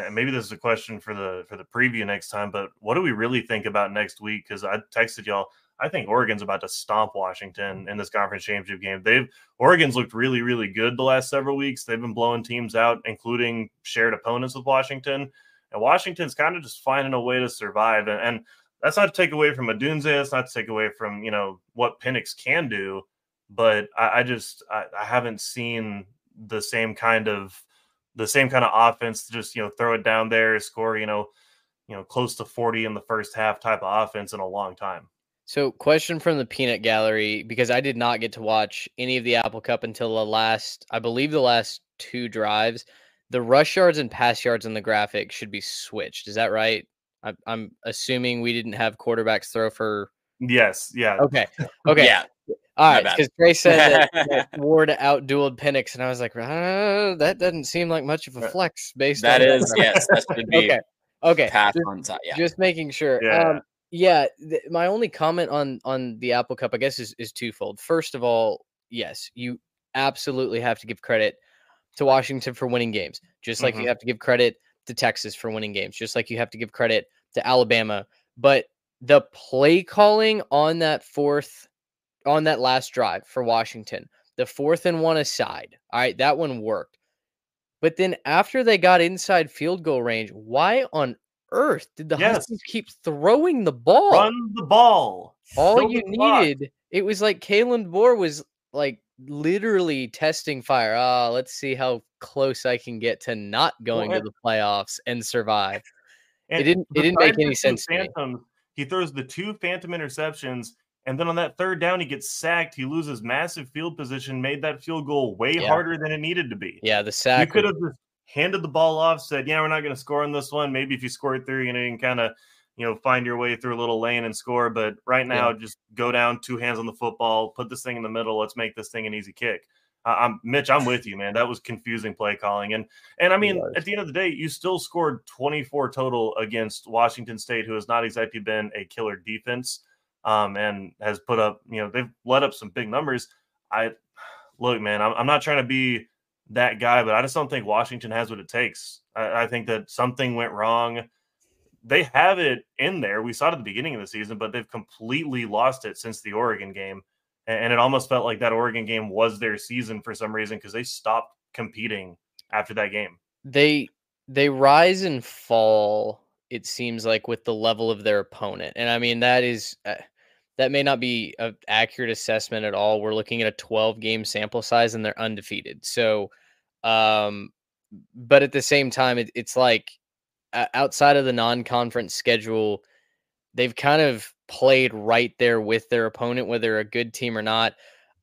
maybe this is a question for the, for the preview next time, but what do we really think about next week? Cause I texted y'all, I think Oregon's about to stomp Washington in this conference championship game. They've Oregon's looked really, really good the last several weeks. They've been blowing teams out, including shared opponents with Washington. And Washington's kind of just finding a way to survive. And, and that's not to take away from Dunze. That's not to take away from, you know, what Penix can do. But I, I just I, I haven't seen the same kind of the same kind of offense to just, you know, throw it down there, score, you know, you know, close to forty in the first half type of offense in a long time. So question from the peanut gallery, because I did not get to watch any of the Apple Cup until the last, I believe the last two drives. The rush yards and pass yards in the graphic should be switched. Is that right? I, I'm assuming we didn't have quarterbacks throw for. Yes. Yeah. Okay. Okay. Yeah. All right. Because Trey said that, that Ward outdueled Penix, and I was like, ah, that doesn't seem like much of a flex based that on that. That is, yes. That should be okay. Okay. Pass just, on top. Yeah. Just making sure. Yeah. Um, Yeah, th- my only comment on on the Apple Cup, I guess, is, is twofold. First of all, yes, you absolutely have to give credit to Washington for winning games, just like mm-hmm. you have to give credit to Texas for winning games, just like you have to give credit to Alabama. But the play calling on that fourth, on that last drive for Washington, the fourth and one aside. All right, that one worked. But then after they got inside field goal range, why on earth did the yes. Huskies keep throwing the ball? Run the ball. All so you needed, block. It was like Kalen Moore was like literally testing fire. Ah, oh, let's see how close I can get to not going well, to the playoffs and survive. And it didn't. It didn't make any sense. Phantom, to me. He throws the two phantom interceptions, and then on that third down, he gets sacked. He loses massive field position, made that field goal way yeah. harder than it needed to be. Yeah, the sack. You could have just handed the ball off, said, "Yeah, we're not going to score on this one. Maybe if you score it through, you know, you can kind of, you know, find your way through a little lane and score. But right now, yeah. just go down, two hands on the football, put this thing in the middle. Let's make this thing an easy kick." Uh, I'm Mitch. I'm with you, man. That was confusing play calling, and and I mean, at the end of the day, you still scored twenty-four total against Washington State, who has not exactly been a killer defense, um, and has put up, you know, they've let up some big numbers. I look, man. I'm, I'm not trying to be that guy, but I just don't think Washington has what it takes. I, I think that something went wrong. They have it in there. We saw it at the beginning of the season, but they've completely lost it since the Oregon game. And it almost felt like that Oregon game was their season for some reason, because they stopped competing after that game. They they rise and fall, it seems like, with the level of their opponent. And I mean, that is uh, that may not be an accurate assessment at all. We're looking at a twelve game sample size, and they're undefeated. So, um, but at the same time, it, it's like uh, outside of the non-conference schedule, they've kind of played right there with their opponent, whether a good team or not.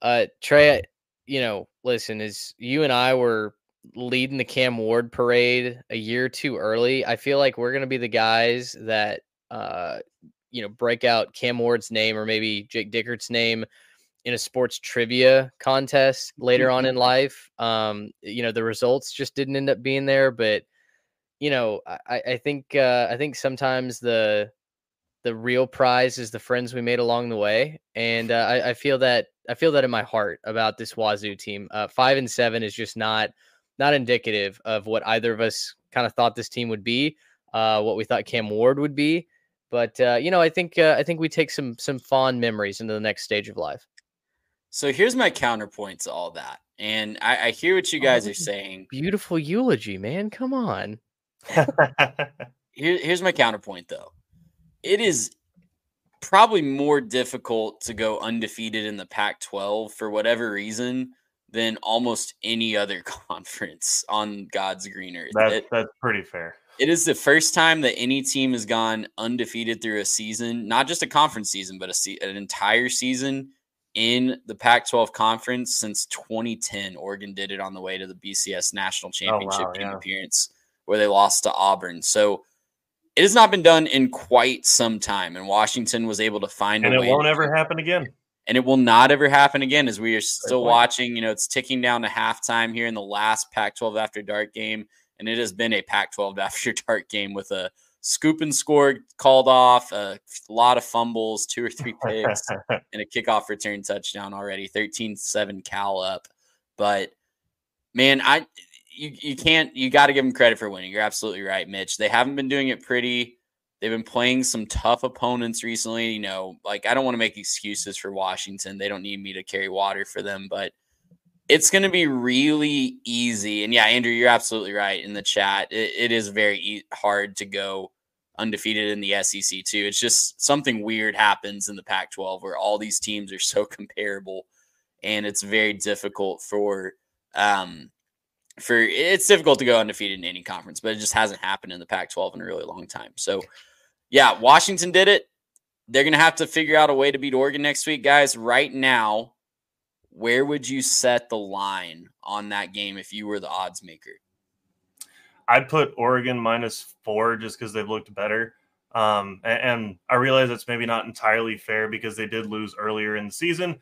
Uh, Trey, you know, listen, as you and I were leading the Cam Ward parade a year too early, I feel like we're going to be the guys that, uh, you know, break out Cam Ward's name or maybe Jake Dickert's name in a sports trivia contest later mm-hmm. on in life. Um, you know, the results just didn't end up being there, but you know, I, I think, uh, I think sometimes the, The real prize is the friends we made along the way, and uh, I, I feel that I feel that in my heart about this Wazoo team. Uh, five and seven is just not not indicative of what either of us kind of thought this team would be, uh, what we thought Cam Ward would be. But uh, you know, I think uh, I think we take some some fond memories into the next stage of life. So here's my counterpoint to all that, and I, I hear what you guys oh, are saying. Beautiful eulogy, man. Come on. Here, here's my counterpoint, though. It is probably more difficult to go undefeated in the Pac twelve for whatever reason than almost any other conference on God's green earth. That's, it, that's pretty fair. It is the first time that any team has gone undefeated through a season, not just a conference season, but a se- an entire season in the Pac twelve conference since twenty ten. Oregon did it on the way to the B C S National Championship oh, wow, team yeah. appearance, where they lost to Auburn. So it has not been done in quite some time, and Washington was able to find and a way. And it won't ever happen again. And it will not ever happen again, as we are still watching. You know, it's ticking down to halftime here in the last Pac twelve After Dark game, and it has been a Pac twelve After Dark game with a scoop and score called off, a lot of fumbles, two or three picks, and a kickoff return touchdown already, thirteen seven Cal up. But, man, I – You you can't, you got to give them credit for winning. You're absolutely right, Mitch. They haven't been doing it pretty. They've been playing some tough opponents recently. You know, like, I don't want to make excuses for Washington. They don't need me to carry water for them, but it's going to be really easy. And yeah, Andrew, you're absolutely right in the chat. It, it is very e- hard to go undefeated in the S E C too. It's just something weird happens in the Pac twelve where all these teams are so comparable, and it's very difficult for, um, For it's difficult to go undefeated in any conference, but it just hasn't happened in the Pac twelve in a really long time. So, yeah, Washington did it. They're going to have to figure out a way to beat Oregon next week, guys. Right now, where would you set the line on that game if you were the odds maker? I'd put Oregon minus four just because they've looked better. Um, and, and I realize that's maybe not entirely fair because they did lose earlier in the season.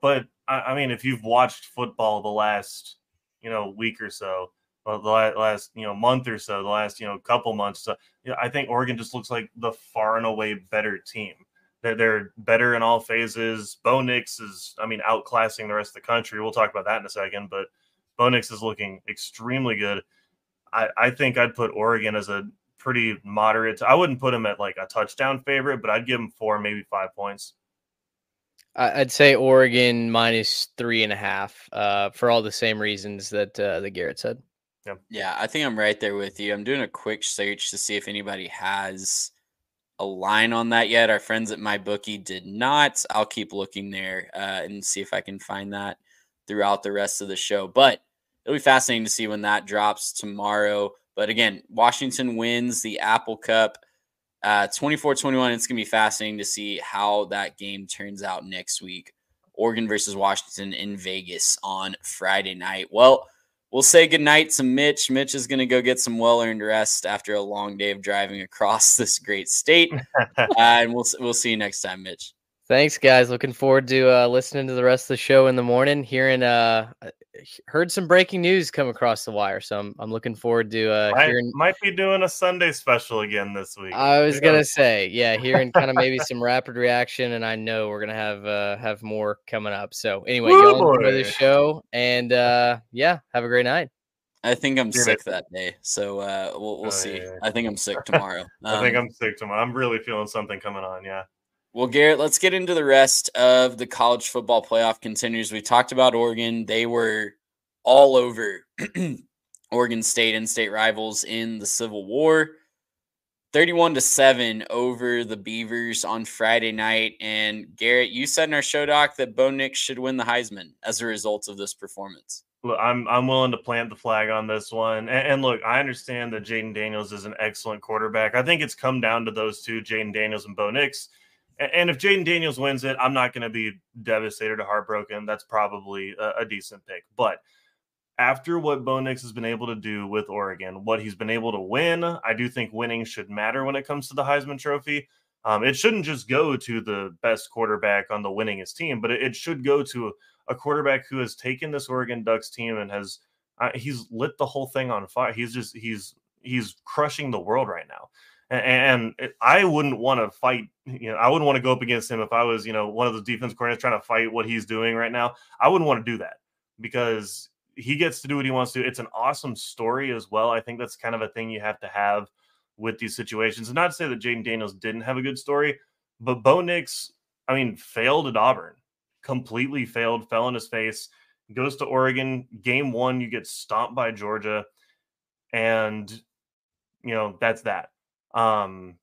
But, I, I mean, if you've watched football the last – you know, week or so, the last, you know, month or so, the last, you know, couple months. So, you know, I think Oregon just looks like the far and away better team. They're, they're better in all phases. Bo Nix is, I mean, outclassing the rest of the country. We'll talk about that in a second, but Bo Nix is looking extremely good. I, I think I'd put Oregon as a pretty moderate. I wouldn't put him at like a touchdown favorite, but I'd give him four, maybe five points. I'd say Oregon minus three and a half uh, for all the same reasons that uh, the Garrett said. Yeah. yeah, I think I'm right there with you. I'm doing a quick search to see if anybody has a line on that yet. Our friends at MyBookie did not. I'll keep looking there uh, and see if I can find that throughout the rest of the show. But it'll be fascinating to see when that drops tomorrow. But again, Washington wins the Apple Cup. Uh, twenty-four twenty-one, it's going to be fascinating to see how that game turns out next week. Oregon versus Washington in Vegas on Friday night. Well, we'll say goodnight to Mitch. Mitch is going to go get some well-earned rest after a long day of driving across this great state. uh, and we'll we'll see you next time, Mitch. Thanks, guys. Looking forward to uh, listening to the rest of the show in the morning. Hearing, uh, heard some breaking news come across the wire, so I'm I'm looking forward to uh, might, hearing. Might be doing a Sunday special again this week. I was gonna say, yeah, hearing kind of maybe some rapid reaction, and I know we're gonna have uh, have more coming up. So anyway, Woo y'all enjoy the show, and uh, yeah, have a great night. I think I'm You're sick right. that day, so uh, we'll we'll oh, see. Yeah, yeah. I think I'm sick tomorrow. I um, think I'm sick tomorrow. I'm really feeling something coming on. Yeah. Well, Garrett, let's get into the rest of the college football playoff contenders. We talked about Oregon. They were all over Oregon State and state rivals in the Civil War. thirty-one to seven over the Beavers on Friday night. And, Garrett, you said in our show, Doc, that Bo Nix should win the Heisman as a result of this performance. Look, I'm I'm willing to plant the flag on this one. And, and look, I understand that Jaden Daniels is an excellent quarterback. I think it's come down to those two, Jaden Daniels and Bo Nix. And if Jaden Daniels wins it, I'm not going to be devastated or heartbroken. That's probably a, a decent pick. But after what Bo Nix has been able to do with Oregon, what he's been able to win, I do think winning should matter when it comes to the Heisman Trophy. Um, it shouldn't just go to the best quarterback on the winningest team, but it, it should go to a quarterback who has taken this Oregon Ducks team and has uh, he's lit the whole thing on fire. He's just he's he's crushing the world right now. And I wouldn't want to fight, you know, I wouldn't want to go up against him if I was, you know, one of the defense coordinators trying to fight what he's doing right now. I wouldn't want to do that because he gets to do what he wants to. It's an awesome story as well. I think that's kind of a thing you have to have with these situations. And not to say that Jaden Daniels didn't have a good story, but Bo Nix, I mean, failed at Auburn, completely failed, fell on his face, goes to Oregon. Game one, you get stomped by Georgia. And, you know, that's that. Um,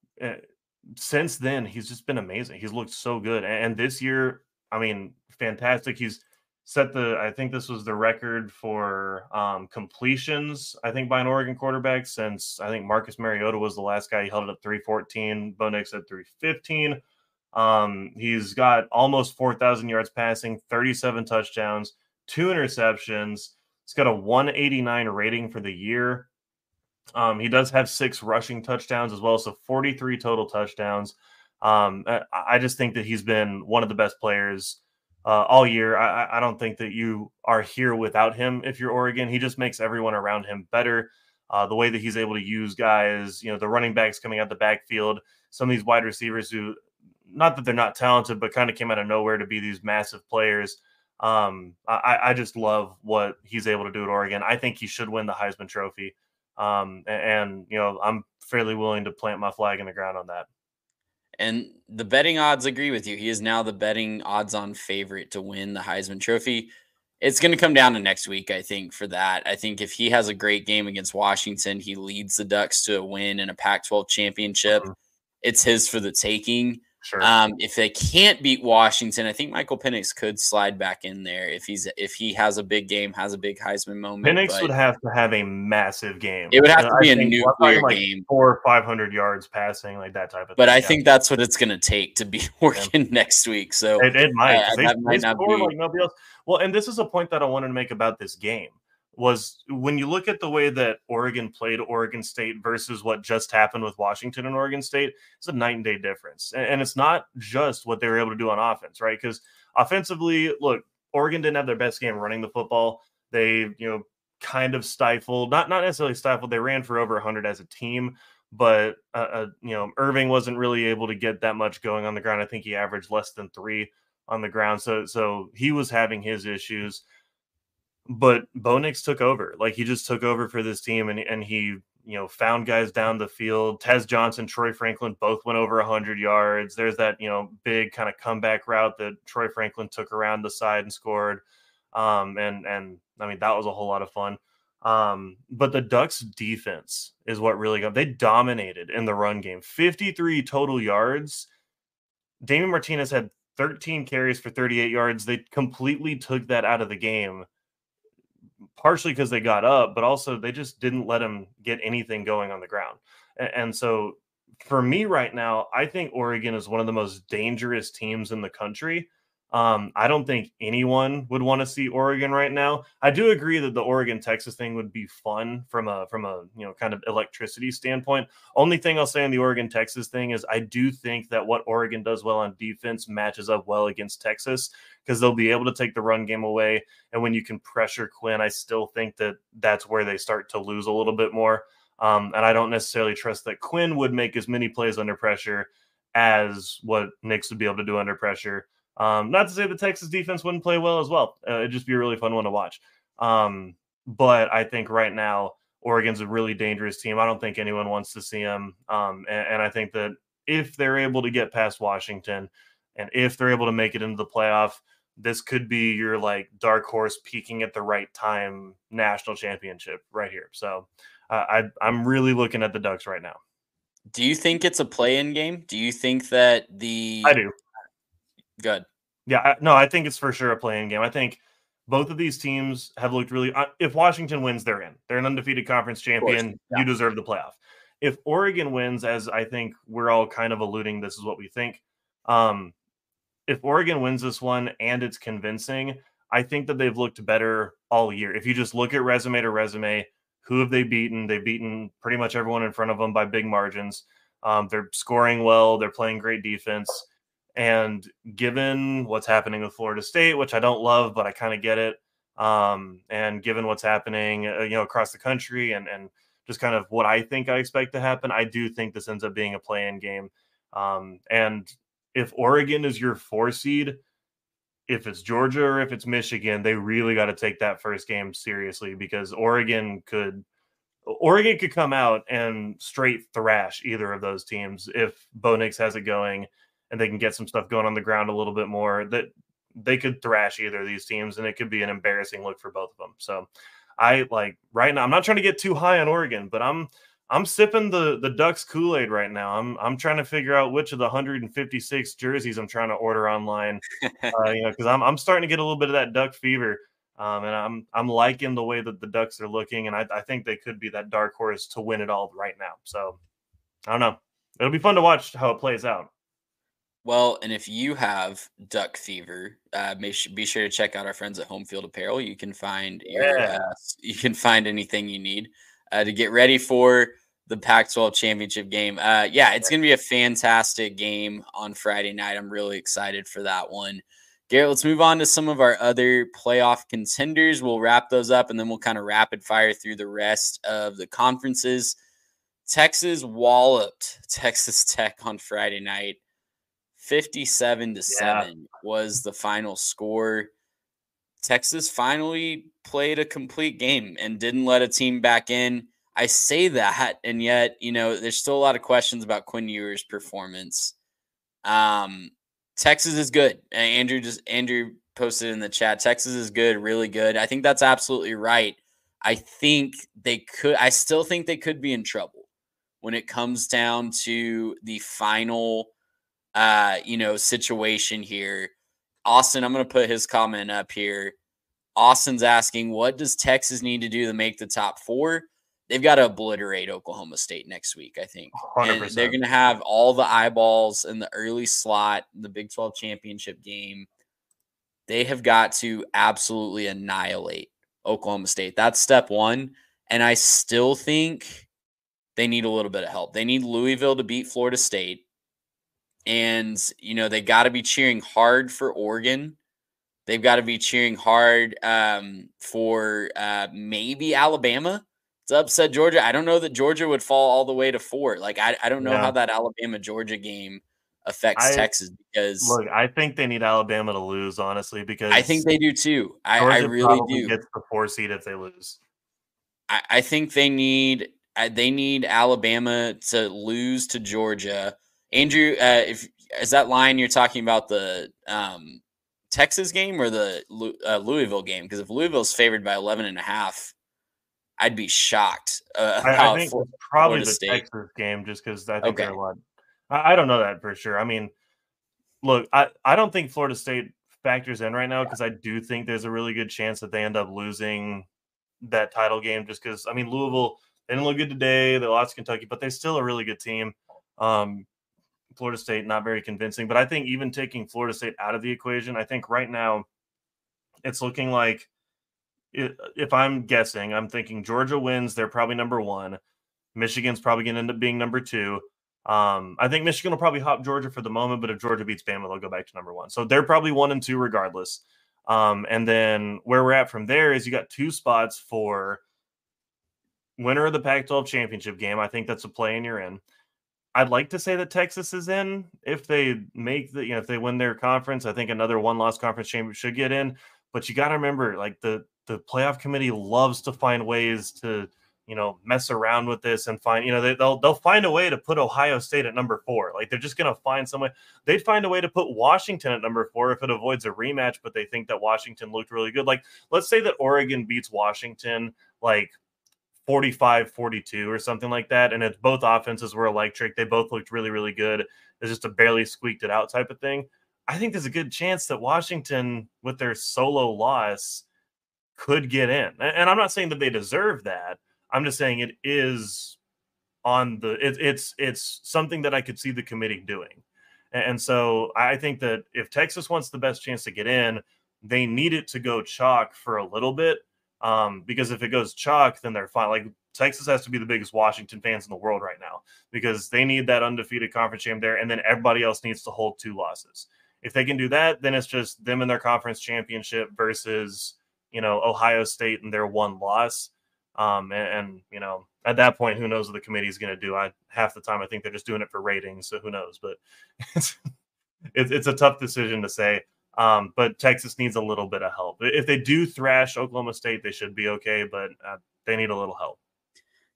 since then, he's just been amazing. He's looked so good. And this year, I mean, fantastic. He's set the, I think this was the record for um, completions, I think, by an Oregon quarterback since I think Marcus Mariota was the last guy. He held it at three fourteen. Bo Nix at three fifteen. Um, he's got almost four thousand yards passing, thirty-seven touchdowns, two interceptions. He's got a one eighty-nine rating for the year. Um, he does have six rushing touchdowns as well, so forty-three total touchdowns. Um, I, I just think that he's been one of the best players uh, all year. I, I don't think that you are here without him if you're Oregon. He just makes everyone around him better. Uh, the way that he's able to use guys, you know, the running backs coming out the backfield, some of these wide receivers who, not that they're not talented, but kind of came out of nowhere to be these massive players. Um, I, I just love what he's able to do at Oregon. I think he should win the Heisman Trophy. Um, and, you know, I'm fairly willing to plant my flag in the ground on that. And the betting odds agree with you. He is now the betting odds on favorite to win the Heisman Trophy. It's going to come down to next week, I think, for that. I think if he has a great game against Washington, he leads the Ducks to a win and a Pac twelve championship. Mm-hmm. It's his for the taking. Sure. Um, if they can't beat Washington, I think Michael Penix could slide back in there if he's if he has a big game, has a big Heisman moment. Penix would have to have a massive game. It would have and to be I a nuclear like game, four or five hundred yards passing, like that type of. But thing. But I yeah. think that's what it's going to take to beat Oregon yeah. next week. So it, it might. Uh, they, that might not be like nobody else. Well, and this is a point that I wanted to make about this game was when you look at the way that Oregon played Oregon State versus what just happened with Washington and Oregon State, it's a night and day difference. And it's not just what they were able to do on offense, right? Because offensively, look, Oregon didn't have their best game running the football. They, you know, kind of stifled, not not necessarily stifled. They ran for over one hundred as a team, but, uh, uh, you know, Irving wasn't really able to get that much going on the ground. I think he averaged less than three on the ground. So, so he was having his issues. But Bo Nix took over. Like, he just took over for this team, and and he, you you know, found guys down the field. Tez Johnson, Troy Franklin both went over one hundred yards. There's that, you know, big kind of comeback route that Troy Franklin took around the side and scored. Um, and, and I mean, that was a whole lot of fun. Um, but the Ducks defense is what really got, they dominated in the run game, fifty-three total yards. Damian Martinez had thirteen carries for thirty-eight yards. They completely took that out of the game, partially because they got up, but also they just didn't let him get anything going on the ground. And, and so for me right now, I think Oregon is one of the most dangerous teams in the country. Um, I don't think anyone would want to see Oregon right now. I do agree that the Oregon-Texas thing would be fun from a, from a, you know, kind of electricity standpoint. Only thing I'll say on the Oregon-Texas thing is I do think that what Oregon does well on defense matches up well against Texas, because they'll be able to take the run game away. And when you can pressure Quinn, I still think that that's where they start to lose a little bit more. Um, and I don't necessarily trust that Quinn would make as many plays under pressure as what Nix would be able to do under pressure. Um, not to say the Texas defense wouldn't play well as well. Uh, it'd just be a really fun one to watch. Um, but I think right now, Oregon's a really dangerous team. I don't think anyone wants to see them. Um, and, and I think that if they're able to get past Washington and if they're able to make it into the playoff, this could be your like dark horse peaking at the right time national championship right here. So uh, I, I'm really looking at the Ducks right now. Do you think it's a play-in game? Do you think that the... I do. Good. Yeah, I, no, I think it's for sure a play-in game. I think both of these teams have looked really uh, – if Washington wins, they're in. They're an undefeated conference champion. Yeah. You deserve the playoff. If Oregon wins, as I think we're all kind of alluding, this is what we think. Um, if Oregon wins this one and it's convincing, I think that they've looked better all year. If you just look at resume to resume, who have they beaten? They've beaten pretty much everyone in front of them by big margins. Um, they're scoring well. They're playing great defense. And given what's happening with Florida State, which I don't love, but I kind of get it, um, and given what's happening uh, you know, across the country and, and just kind of what I think I expect to happen, I do think this ends up being a play-in game. Um, and if Oregon is your four seed, if it's Georgia or if it's Michigan, they really got to take that first game seriously, because Oregon could – Oregon could come out and straight thrash either of those teams if Bo Nix has it going and they can get some stuff going on the ground a little bit more, that they could thrash either of these teams, and it could be an embarrassing look for both of them. So I like right now, I'm not trying to get too high on Oregon, but I'm, I'm sipping the, the Ducks Kool-Aid right now. I'm, I'm trying to figure out which of the one hundred fifty-six jerseys I'm trying to order online, uh, you know, cause I'm, I'm starting to get a little bit of that Duck fever. Um, and I'm, I'm liking the way that the Ducks are looking. And I, I think they could be that dark horse to win it all right now. So I don't know. It'll be fun to watch how it plays out. Well, and if you have duck fever, uh, make sh- be sure to check out our friends at Home Field Apparel. You can find your, yeah. uh, you can find anything you need uh, to get ready for the Pac twelve championship game. Uh, yeah, it's going to be a fantastic game on Friday night. I'm really excited for that one. Garrett, let's move on to some of our other playoff contenders. We'll wrap those up, and then we'll kind of rapid fire through the rest of the conferences. Texas walloped Texas Tech on Friday night. fifty-seven to seven was the final score. Texas finally played a complete game and didn't let a team back in. I say that, and yet, you know, there's still a lot of questions about Quinn Ewers' performance. Um, Texas is good. Andrew just Andrew posted in the chat, Texas is good, really good. I think that's absolutely right. I think they could, I still think they could be in trouble when it comes down to the final Uh, you know, situation here. Austin, I'm going to put his comment up here. Austin's asking, what does Texas need to do to make the top four? They've got to obliterate Oklahoma State next week, I think. one hundred percent. And they're going to have all the eyeballs in the early slot, the Big twelve championship game. They have got to absolutely annihilate Oklahoma State. That's step one. And I still think they need a little bit of help. They need Louisville to beat Florida State. And, you know, they got to be cheering hard for Oregon. They've got to be cheering hard um, for uh, maybe Alabama to upset Georgia. I don't know that Georgia would fall all the way to four. Like, I, I don't know yeah. how that Alabama-Georgia game affects I, Texas because – Look, I think they need Alabama to lose, honestly, because – I think they do too. I, I really do. Georgia probably gets the four seed if they lose. I, I think they need – I, they need Alabama to lose to Georgia. Andrew, uh, if is that line you're talking about the um, Texas game or the uh, Louisville game? Because if Louisville's favored by eleven and a half, I'd be shocked. Uh, I, I think for, probably the State. Texas game, just because I think okay. they're a lot. I, I don't know that for sure. I mean, look, I, I don't think Florida State factors in right now because I do think there's a really good chance that they end up losing that title game just because, I mean, Louisville, they didn't look good today. They lost Kentucky, but they're still a really good team. Um, Florida State, not very convincing. But I think even taking Florida State out of the equation, I think right now it's looking like, if I'm guessing, I'm thinking Georgia wins. They're probably number one. Michigan's probably going to end up being number two. Um, I think Michigan will probably hop Georgia for the moment, but if Georgia beats Bama, they'll go back to number one. So they're probably one and two regardless. Um, and then where we're at from there is you got two spots for winner of the Pac twelve championship game. I think that's a play and you're in. I'd like to say that Texas is in. If they make the, you know, if they win their conference, I think another one loss conference champion should get in. But you got to remember, like the, the playoff committee loves to find ways to, you know, mess around with this and find, you know, they, they'll they'll find a way to put Ohio State at number four. Like they're just going to find some way. They'd find a way to put Washington at number four if it avoids a rematch, but they think that Washington looked really good. Like let's say that Oregon beats Washington like forty-five forty-two or something like that. And it's both offenses were electric. They both looked really, really good. It's just a barely squeaked it out type of thing. I think there's a good chance that Washington with their solo loss could get in. And I'm not saying that they deserve that. I'm just saying it is on the it, it's it's something that I could see the committee doing. And so I think that if Texas wants the best chance to get in, they need it to go chalk for a little bit um, because if it goes chalk, then they're fine. Like Texas has to be the biggest Washington fans in the world right now because they need that undefeated conference champ there. And then everybody else needs to hold two losses. If they can do that, then it's just them and their conference championship versus, you know, Ohio State and their one loss. Um, and, and, you know, at that point, who knows what the committee is going to do. I half the time, I think they're just doing it for ratings. So who knows, but it's, it's, it's a tough decision to say. Um, but Texas needs a little bit of help. If they do thrash Oklahoma State, they should be okay, but uh, they need a little help.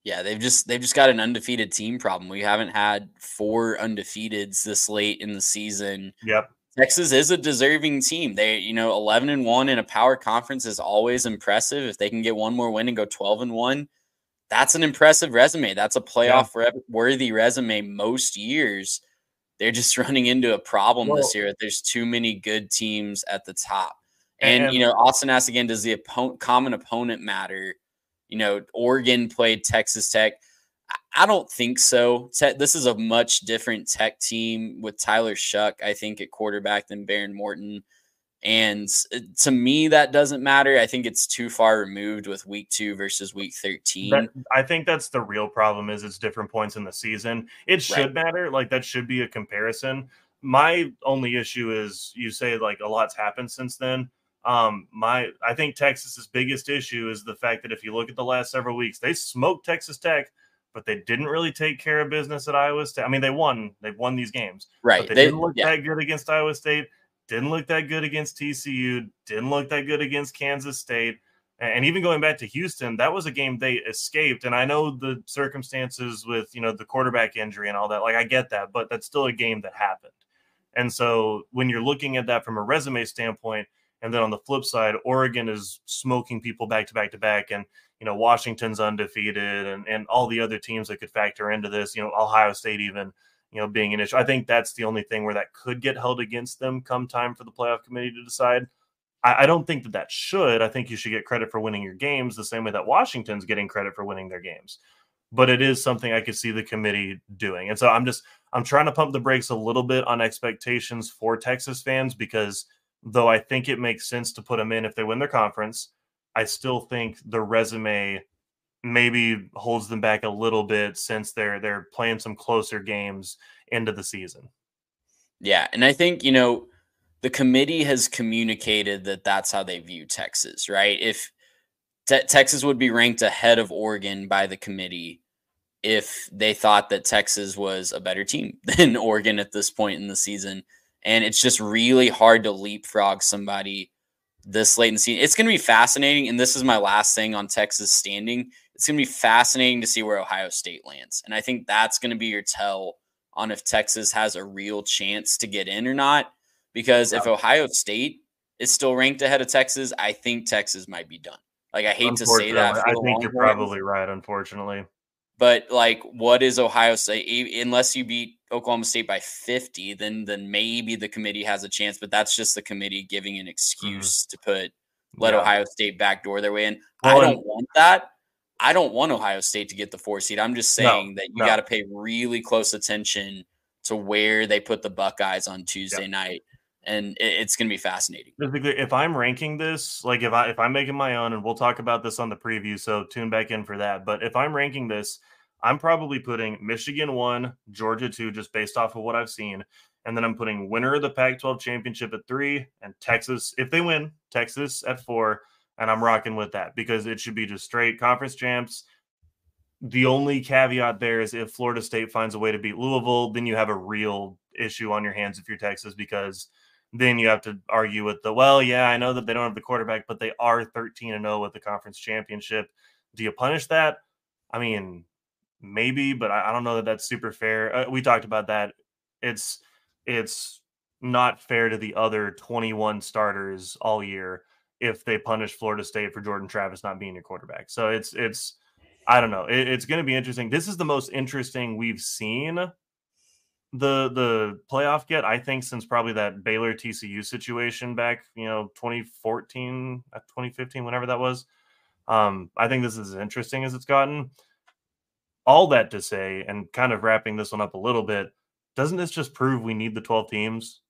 Yeah. They've just, they've just got an undefeated team problem. We haven't had four undefeateds this late in the season. Yep. Texas is a deserving team. They, you know, eleven and one in a power conference is always impressive. If they can get one more win and go twelve and one, that's an impressive resume. That's a playoff yeah. rep- worthy resume most years. They're just running into a problem well, this year. There's too many good teams at the top. And, and you know, Austin asked again, does the opponent, common opponent matter? You know, Oregon played Texas Tech. I don't think so. Te- this is a much different Tech team with Tyler Shuck, I think, at quarterback than Baron Morton. And to me, that doesn't matter. I think it's too far removed with week two versus week thirteen. That, I think that's the real problem is it's different points in the season. It should right. matter. Like that should be a comparison. My only issue is you say like a lot's happened since then. Um, my, I think Texas's biggest issue is the fact that if you look at the last several weeks, they smoked Texas Tech, but they didn't really take care of business at Iowa State. I mean, they won. They've won these games. Right. But they, they didn't look yeah. that good against Iowa State. Didn't look that good against T C U. Didn't look that good against Kansas State. And even going back to Houston, that was a game they escaped. And I know the circumstances with, you know, the quarterback injury and all that. Like, I get that. But that's still a game that happened. And so when you're looking at that from a resume standpoint, and then on the flip side, Oregon is smoking people back to back to back. And, you know, Washington's undefeated and, and all the other teams that could factor into this, you know, Ohio State even, you know, being an issue. I think that's the only thing where that could get held against them come time for the playoff committee to decide. I, I don't think that that should. I think you should get credit for winning your games the same way that Washington's getting credit for winning their games. But it is something I could see the committee doing. And so I'm just I'm trying to pump the brakes a little bit on expectations for Texas fans because – though I think it makes sense to put them in if they win their conference, I still think the resume maybe holds them back a little bit since they're they're playing some closer games into the season. Yeah, and I think, you know, the committee has communicated that that's how they view Texas, right? If te- Texas would be ranked ahead of Oregon by the committee if they thought that Texas was a better team than Oregon at this point in the season. And it's just really hard to leapfrog somebody this late in the season. It's going to be fascinating. And this is my last thing on Texas standing. it's going to be fascinating to see where Ohio State lands. And I think that's going to be your tell on if Texas has a real chance to get in or not. Because yeah. if Ohio State is still ranked ahead of Texas, I think Texas might be done. Like, I hate to say that. I think you're probably right, unfortunately. But, like, what is Ohio State? Unless you beat Oklahoma State by fifty, then then maybe the committee has a chance. But that's just the committee giving an excuse mm-hmm. to put let yeah. Ohio State backdoor their way in. Well, I don't and- want that. I don't want Ohio State to get the four seed. I'm just saying no, that you no. got to pay really close attention to where they put the Buckeyes on Tuesday yep. night. And it's going to be fascinating. If I'm ranking this, like if I, if I'm making my own, and we'll talk about this on the preview, so tune back in for that. But if I'm ranking this, I'm probably putting Michigan one, Georgia two, just based off of what I've seen. And then I'm putting winner of the Pac twelve championship at three, and Texas, if they win, Texas at four. And I'm rocking with that because it should be just straight conference champs. The only caveat there is if Florida State finds a way to beat Louisville, then you have a real issue on your hands if you're Texas, because then you have to argue with the, well, yeah, I know that they don't have the quarterback, but they are thirteen and oh with the conference championship. Do you punish that? I mean, maybe, but I don't know that that's super fair. Uh, we talked about that. It's, it's not fair to the other twenty-one starters all year if they punish Florida State for Jordan Travis not being your quarterback. So it's, it's, I don't know. It, it's going to be interesting. This is the most interesting we've seen the the playoff get, I think, since probably that Baylor T C U situation back, you know, twenty fourteen, twenty fifteen, whenever that was. Um, I think this is as interesting as it's gotten. All that to say, and kind of wrapping this one up a little bit, doesn't this just prove we need the twelve teams?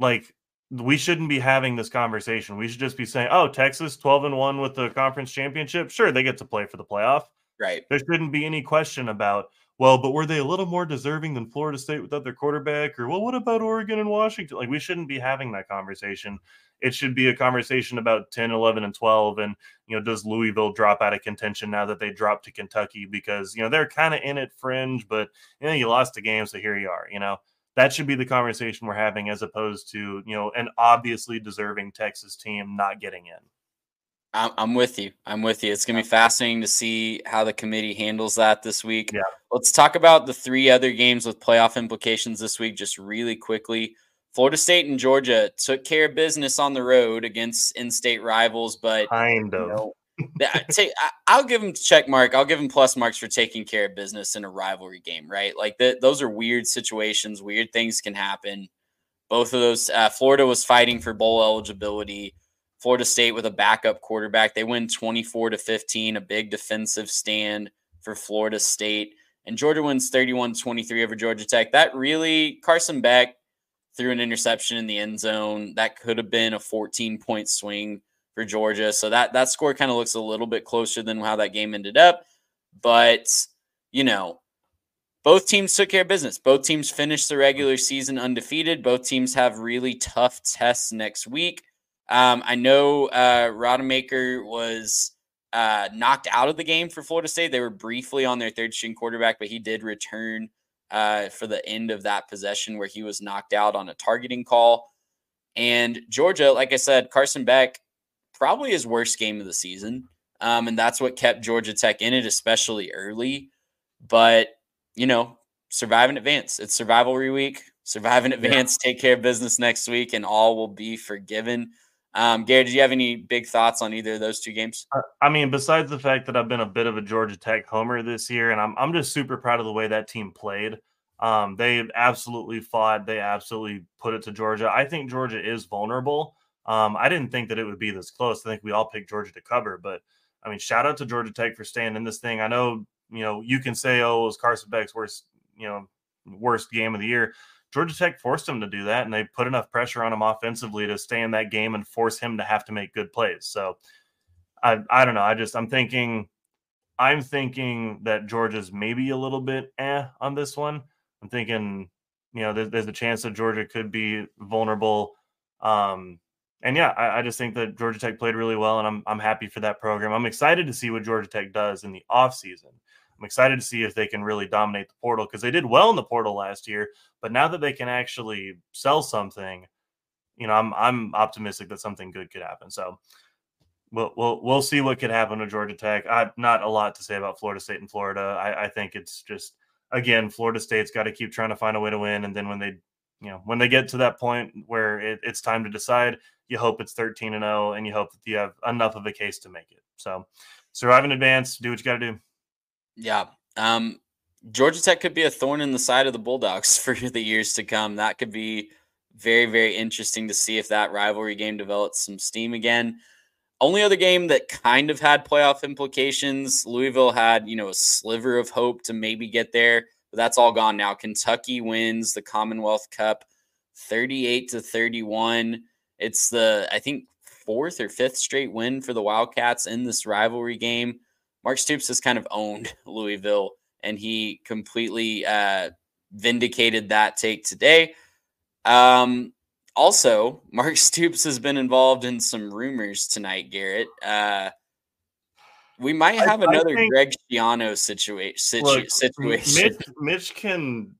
Like, we shouldn't be having this conversation. We should just be saying, oh, Texas twelve and one with the conference championship. Sure, they get to play for the playoff. Right. There shouldn't be any question about, well, but were they a little more deserving than Florida State without their quarterback? Or, well, what about Oregon and Washington? Like, we shouldn't be having that conversation. It should be a conversation about ten, eleven, and twelve. And, you know, does Louisville drop out of contention now that they dropped to Kentucky? Because, you know, they're kind of in it fringe, but, you know, you lost the game, so here you are, you know. That should be the conversation we're having, as opposed to, you know, an obviously deserving Texas team not getting in. I'm, I'm with you. I'm with you. It's going to be fascinating to see how the committee handles that this week. Yeah. Let's talk about the three other games with playoff implications this week just really quickly. Florida State and Georgia took care of business on the road against in-state rivals, but kind of. You know, take, I, I'll give them check mark. I'll give them plus marks for taking care of business in a rivalry game, right? Like the, those are weird situations. Weird things can happen. Both of those, uh, Florida was fighting for bowl eligibility. Florida State with a backup quarterback. They win twenty-four to fifteen, a big defensive stand for Florida State. And Georgia wins thirty-one twenty-three over Georgia Tech. That really, Carson Beck threw an interception in the end zone. That could have been a fourteen-point swing for Georgia. So that, that score kind of looks a little bit closer than how that game ended up. But, you know, both teams took care of business. Both teams finished the regular season undefeated. Both teams have really tough tests next week. Um, I know uh, Rodemaker was uh, knocked out of the game for Florida State. They were briefly on their third-string quarterback, but he did return uh, for the end of that possession where he was knocked out on a targeting call. And Georgia, like I said, Carson Beck, probably his worst game of the season. Um, and that's what kept Georgia Tech in it, especially early. But, you know, survive in advance. It's survivalry week. Survive in advance. Yeah. Take care of business next week, and all will be forgiven. Um, Gary, do you have any big thoughts on either of those two games? I mean, besides the fact that I've been a bit of a Georgia Tech homer this year, and I'm I'm just super proud of the way that team played. Um, they absolutely fought. They absolutely put it to Georgia. I think Georgia is vulnerable. Um, I didn't think that it would be this close. I think we all picked Georgia to cover, but I mean, shout out to Georgia Tech for staying in this thing. I know, you know, you can say, oh, it was Carson Beck's worst, you know, worst game of the year. Georgia Tech forced him to do that, and they put enough pressure on him offensively to stay in that game and force him to have to make good plays. So I, I don't know. I just, I'm thinking, I'm thinking that Georgia's maybe a little bit eh on this one. I'm thinking, you know, there's, there's a chance that Georgia could be vulnerable. Um, And yeah, I, I just think that Georgia Tech played really well, and I'm I'm happy for that program. I'm excited to see what Georgia Tech does in the offseason. I'm excited to see if they can really dominate the portal, because they did well in the portal last year. But now that they can actually sell something, you know, I'm I'm optimistic that something good could happen. So we'll, we'll, we'll see what could happen to Georgia Tech. I not a lot to say about Florida State and Florida. I, I think it's just, again, Florida State's got to keep trying to find a way to win. And then when they, you know, when they get to that point where it, it's time to decide, you hope it's thirteen and oh, and you hope that you have enough of a case to make it. So survive in advance, do what you got to do. Yeah. Um, Georgia Tech could be a thorn in the side of the Bulldogs for the years to come. That could be very, very interesting to see if that rivalry game develops some steam again. Only other game that kind of had playoff implications, Louisville had, you know, a sliver of hope to maybe get there, but that's all gone now. Kentucky wins the Commonwealth Cup thirty-eight to thirty-one. It's the, I think, fourth or fifth straight win for the Wildcats in this rivalry game. Mark Stoops has kind of owned Louisville, and he completely uh, vindicated that take today. Um, also, Mark Stoops has been involved in some rumors tonight, Garrett. Uh, we might have I, another I think, Greg Schiano situa- situ- look, situation. Mitch, Mitch can,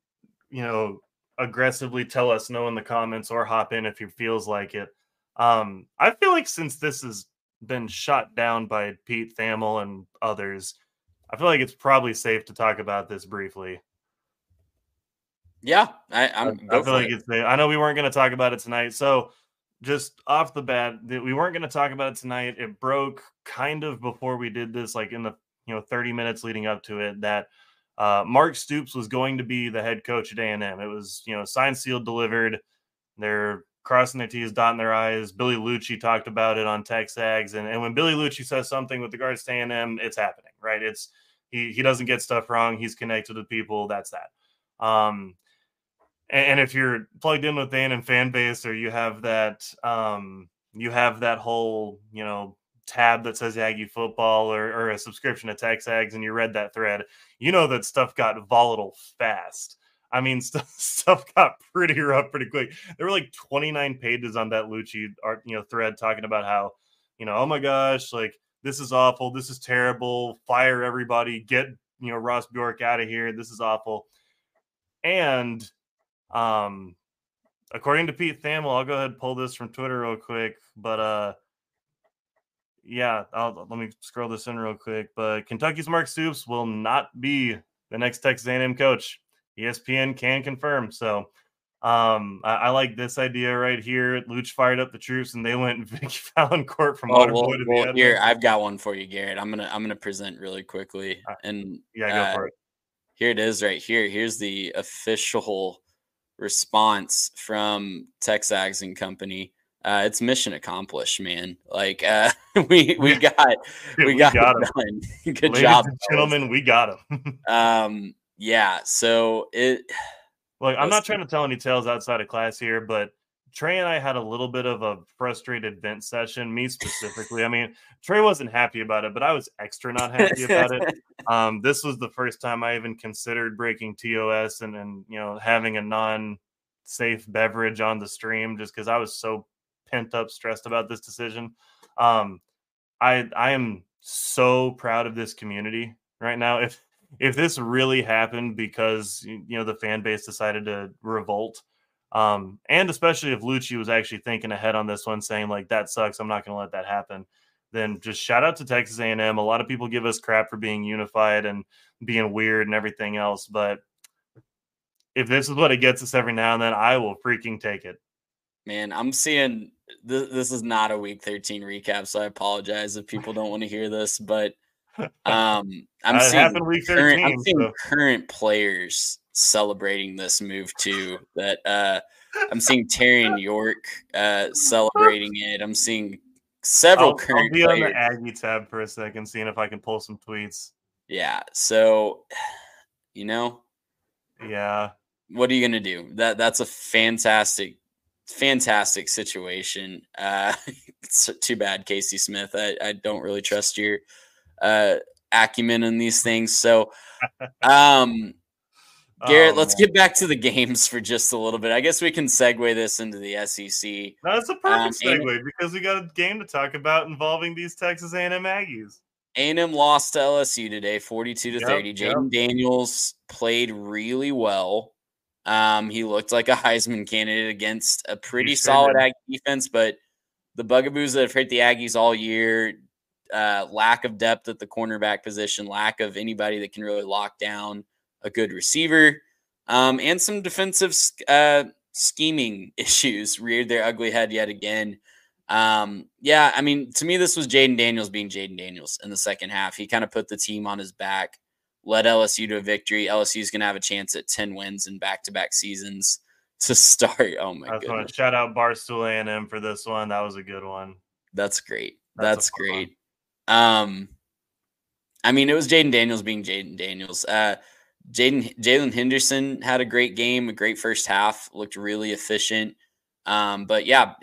you know, aggressively tell us no in the comments or hop in if he feels like it. Um, I feel like since this has been shot down by Pete Thamel and others, I feel like it's probably safe to talk about this briefly. Yeah, I, I'm, I feel like it. it's. I know we weren't going to talk about it tonight, so just off the bat, we weren't going to talk about it tonight. It broke kind of before we did this, like in the you know thirty minutes leading up to it, that uh, Mark Stoops was going to be the head coach at A and M. It was you know signed, sealed, delivered. They're crossing their T's, dotting their I's. Billy Lucci talked about it on TexAgs, and and when Billy Lucci says something with regards to A and M, it's happening, right? It's he he doesn't get stuff wrong. He's connected with people. That's that. Um, And if you're plugged in with the A and M fan base, or you have that, um, you have that whole, you know, tab that says Aggie football, or, or a subscription to TexAgs, and you read that thread, you know that stuff got volatile fast. I mean, st- stuff got pretty rough pretty quick. There were like twenty-nine pages on that Lucci art, you know, thread talking about how, you know, oh my gosh, like this is awful, this is terrible, fire everybody, get you know Ross Bjork out of here, this is awful, and. Um, according to Pete Thamel, I'll go ahead and pull this from Twitter real quick, but, uh, yeah, I'll, let me scroll this in real quick, but Kentucky's Mark Stoops will not be the next Texas A and M coach. E S P N can confirm. So, um, I, I like this idea right here. Luch fired up the troops and they went Vicky Valancourt from Waterboy oh, well, to well, the here, I've got one for you, Garrett. I'm going to, I'm going to present really quickly and yeah, go uh, for it. Here it is right here. Here's the official response from TexAgs and company. Uh it's mission accomplished, man. Like uh we we got Dude, we got, we got him. Good Ladies job, and gentlemen. We got him. um yeah, so it Look, I'm not trying to tell any tales outside of class here, but Trey and I had a little bit of a frustrated vent session, me specifically. I mean, Trey wasn't happy about it, but I was extra not happy about it. Um, this was the first time I even considered breaking T O S and, and you know, having a non-safe beverage on the stream just because I was so pent up, stressed about this decision. Um, I I am so proud of this community right now. If, if this really happened because, you know, the fan base decided to revolt, Um, and especially if Lucci was actually thinking ahead on this one, saying like, that sucks, I'm not going to let that happen, then just shout out to Texas A and M. A lot of people give us crap for being unified and being weird and everything else. But if this is what it gets us every now and then, I will freaking take it. Man, I'm seeing th- this is not a week thirteen recap, so I apologize if people don't want to hear this, but um, I'm, seeing week current, thirteen, I'm seeing so. current players celebrating this move too. That uh I'm seeing Taryn York uh celebrating it. I'm seeing several I'll, current I'll be players. On the Aggie tab for a second, seeing if I can pull some tweets. Yeah. So, you know, yeah. What are you gonna do? That that's a fantastic, fantastic situation. Uh, it's too bad, Casey Smith. I, I don't really trust your uh acumen in these things. So, um. Garrett, oh, let's man. get back to the games for just a little bit. I guess we can segue this into the S E C. That's a perfect um, segue A and M, because we got a game to talk about involving these Texas A and M Aggies. A and M lost to L S U today, forty-two to thirty. Yep, Jaden yep. Daniels played really well. Um, he looked like a Heisman candidate against a pretty solid Aggie defense, but the bugaboos that have hurt the Aggies all year, uh, lack of depth at the cornerback position, lack of anybody that can really lock down a good receiver, um, and some defensive uh, scheming issues reared their ugly head yet again. Um, yeah, I mean, to me, this was Jaden Daniels being Jaden Daniels in the second half. He kind of put the team on his back, led L S U to a victory. L S U is going to have a chance at ten wins in back-to-back seasons to start. Oh, my God. I just want to shout out Barstool A and M for this one. That was a good one. That's great. That's, That's great. Um, I mean, it was Jaden Daniels being Jaden Daniels. Uh, Jaden Jalen Henderson had a great game, a great first half, looked really efficient. Um, but, yeah,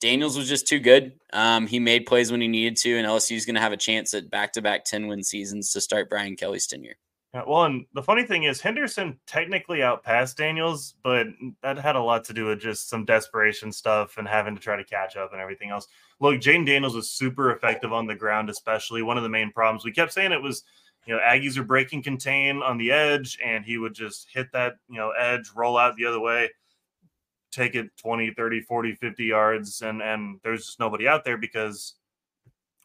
Daniels was just too good. Um, he made plays when he needed to, and L S U is going to have a chance at back-to-back ten-win seasons to start Brian Kelly's tenure. Yeah, well, and the funny thing is Henderson technically outpassed Daniels, but that had a lot to do with just some desperation stuff and having to try to catch up and everything else. Look, Jaden Daniels was super effective on the ground, especially. One of the main problems we kept saying it was, you know, Aggies are breaking contain on the edge, and he would just hit that, you know, edge, roll out the other way, take it twenty, thirty, forty, fifty yards, and and there's just nobody out there because,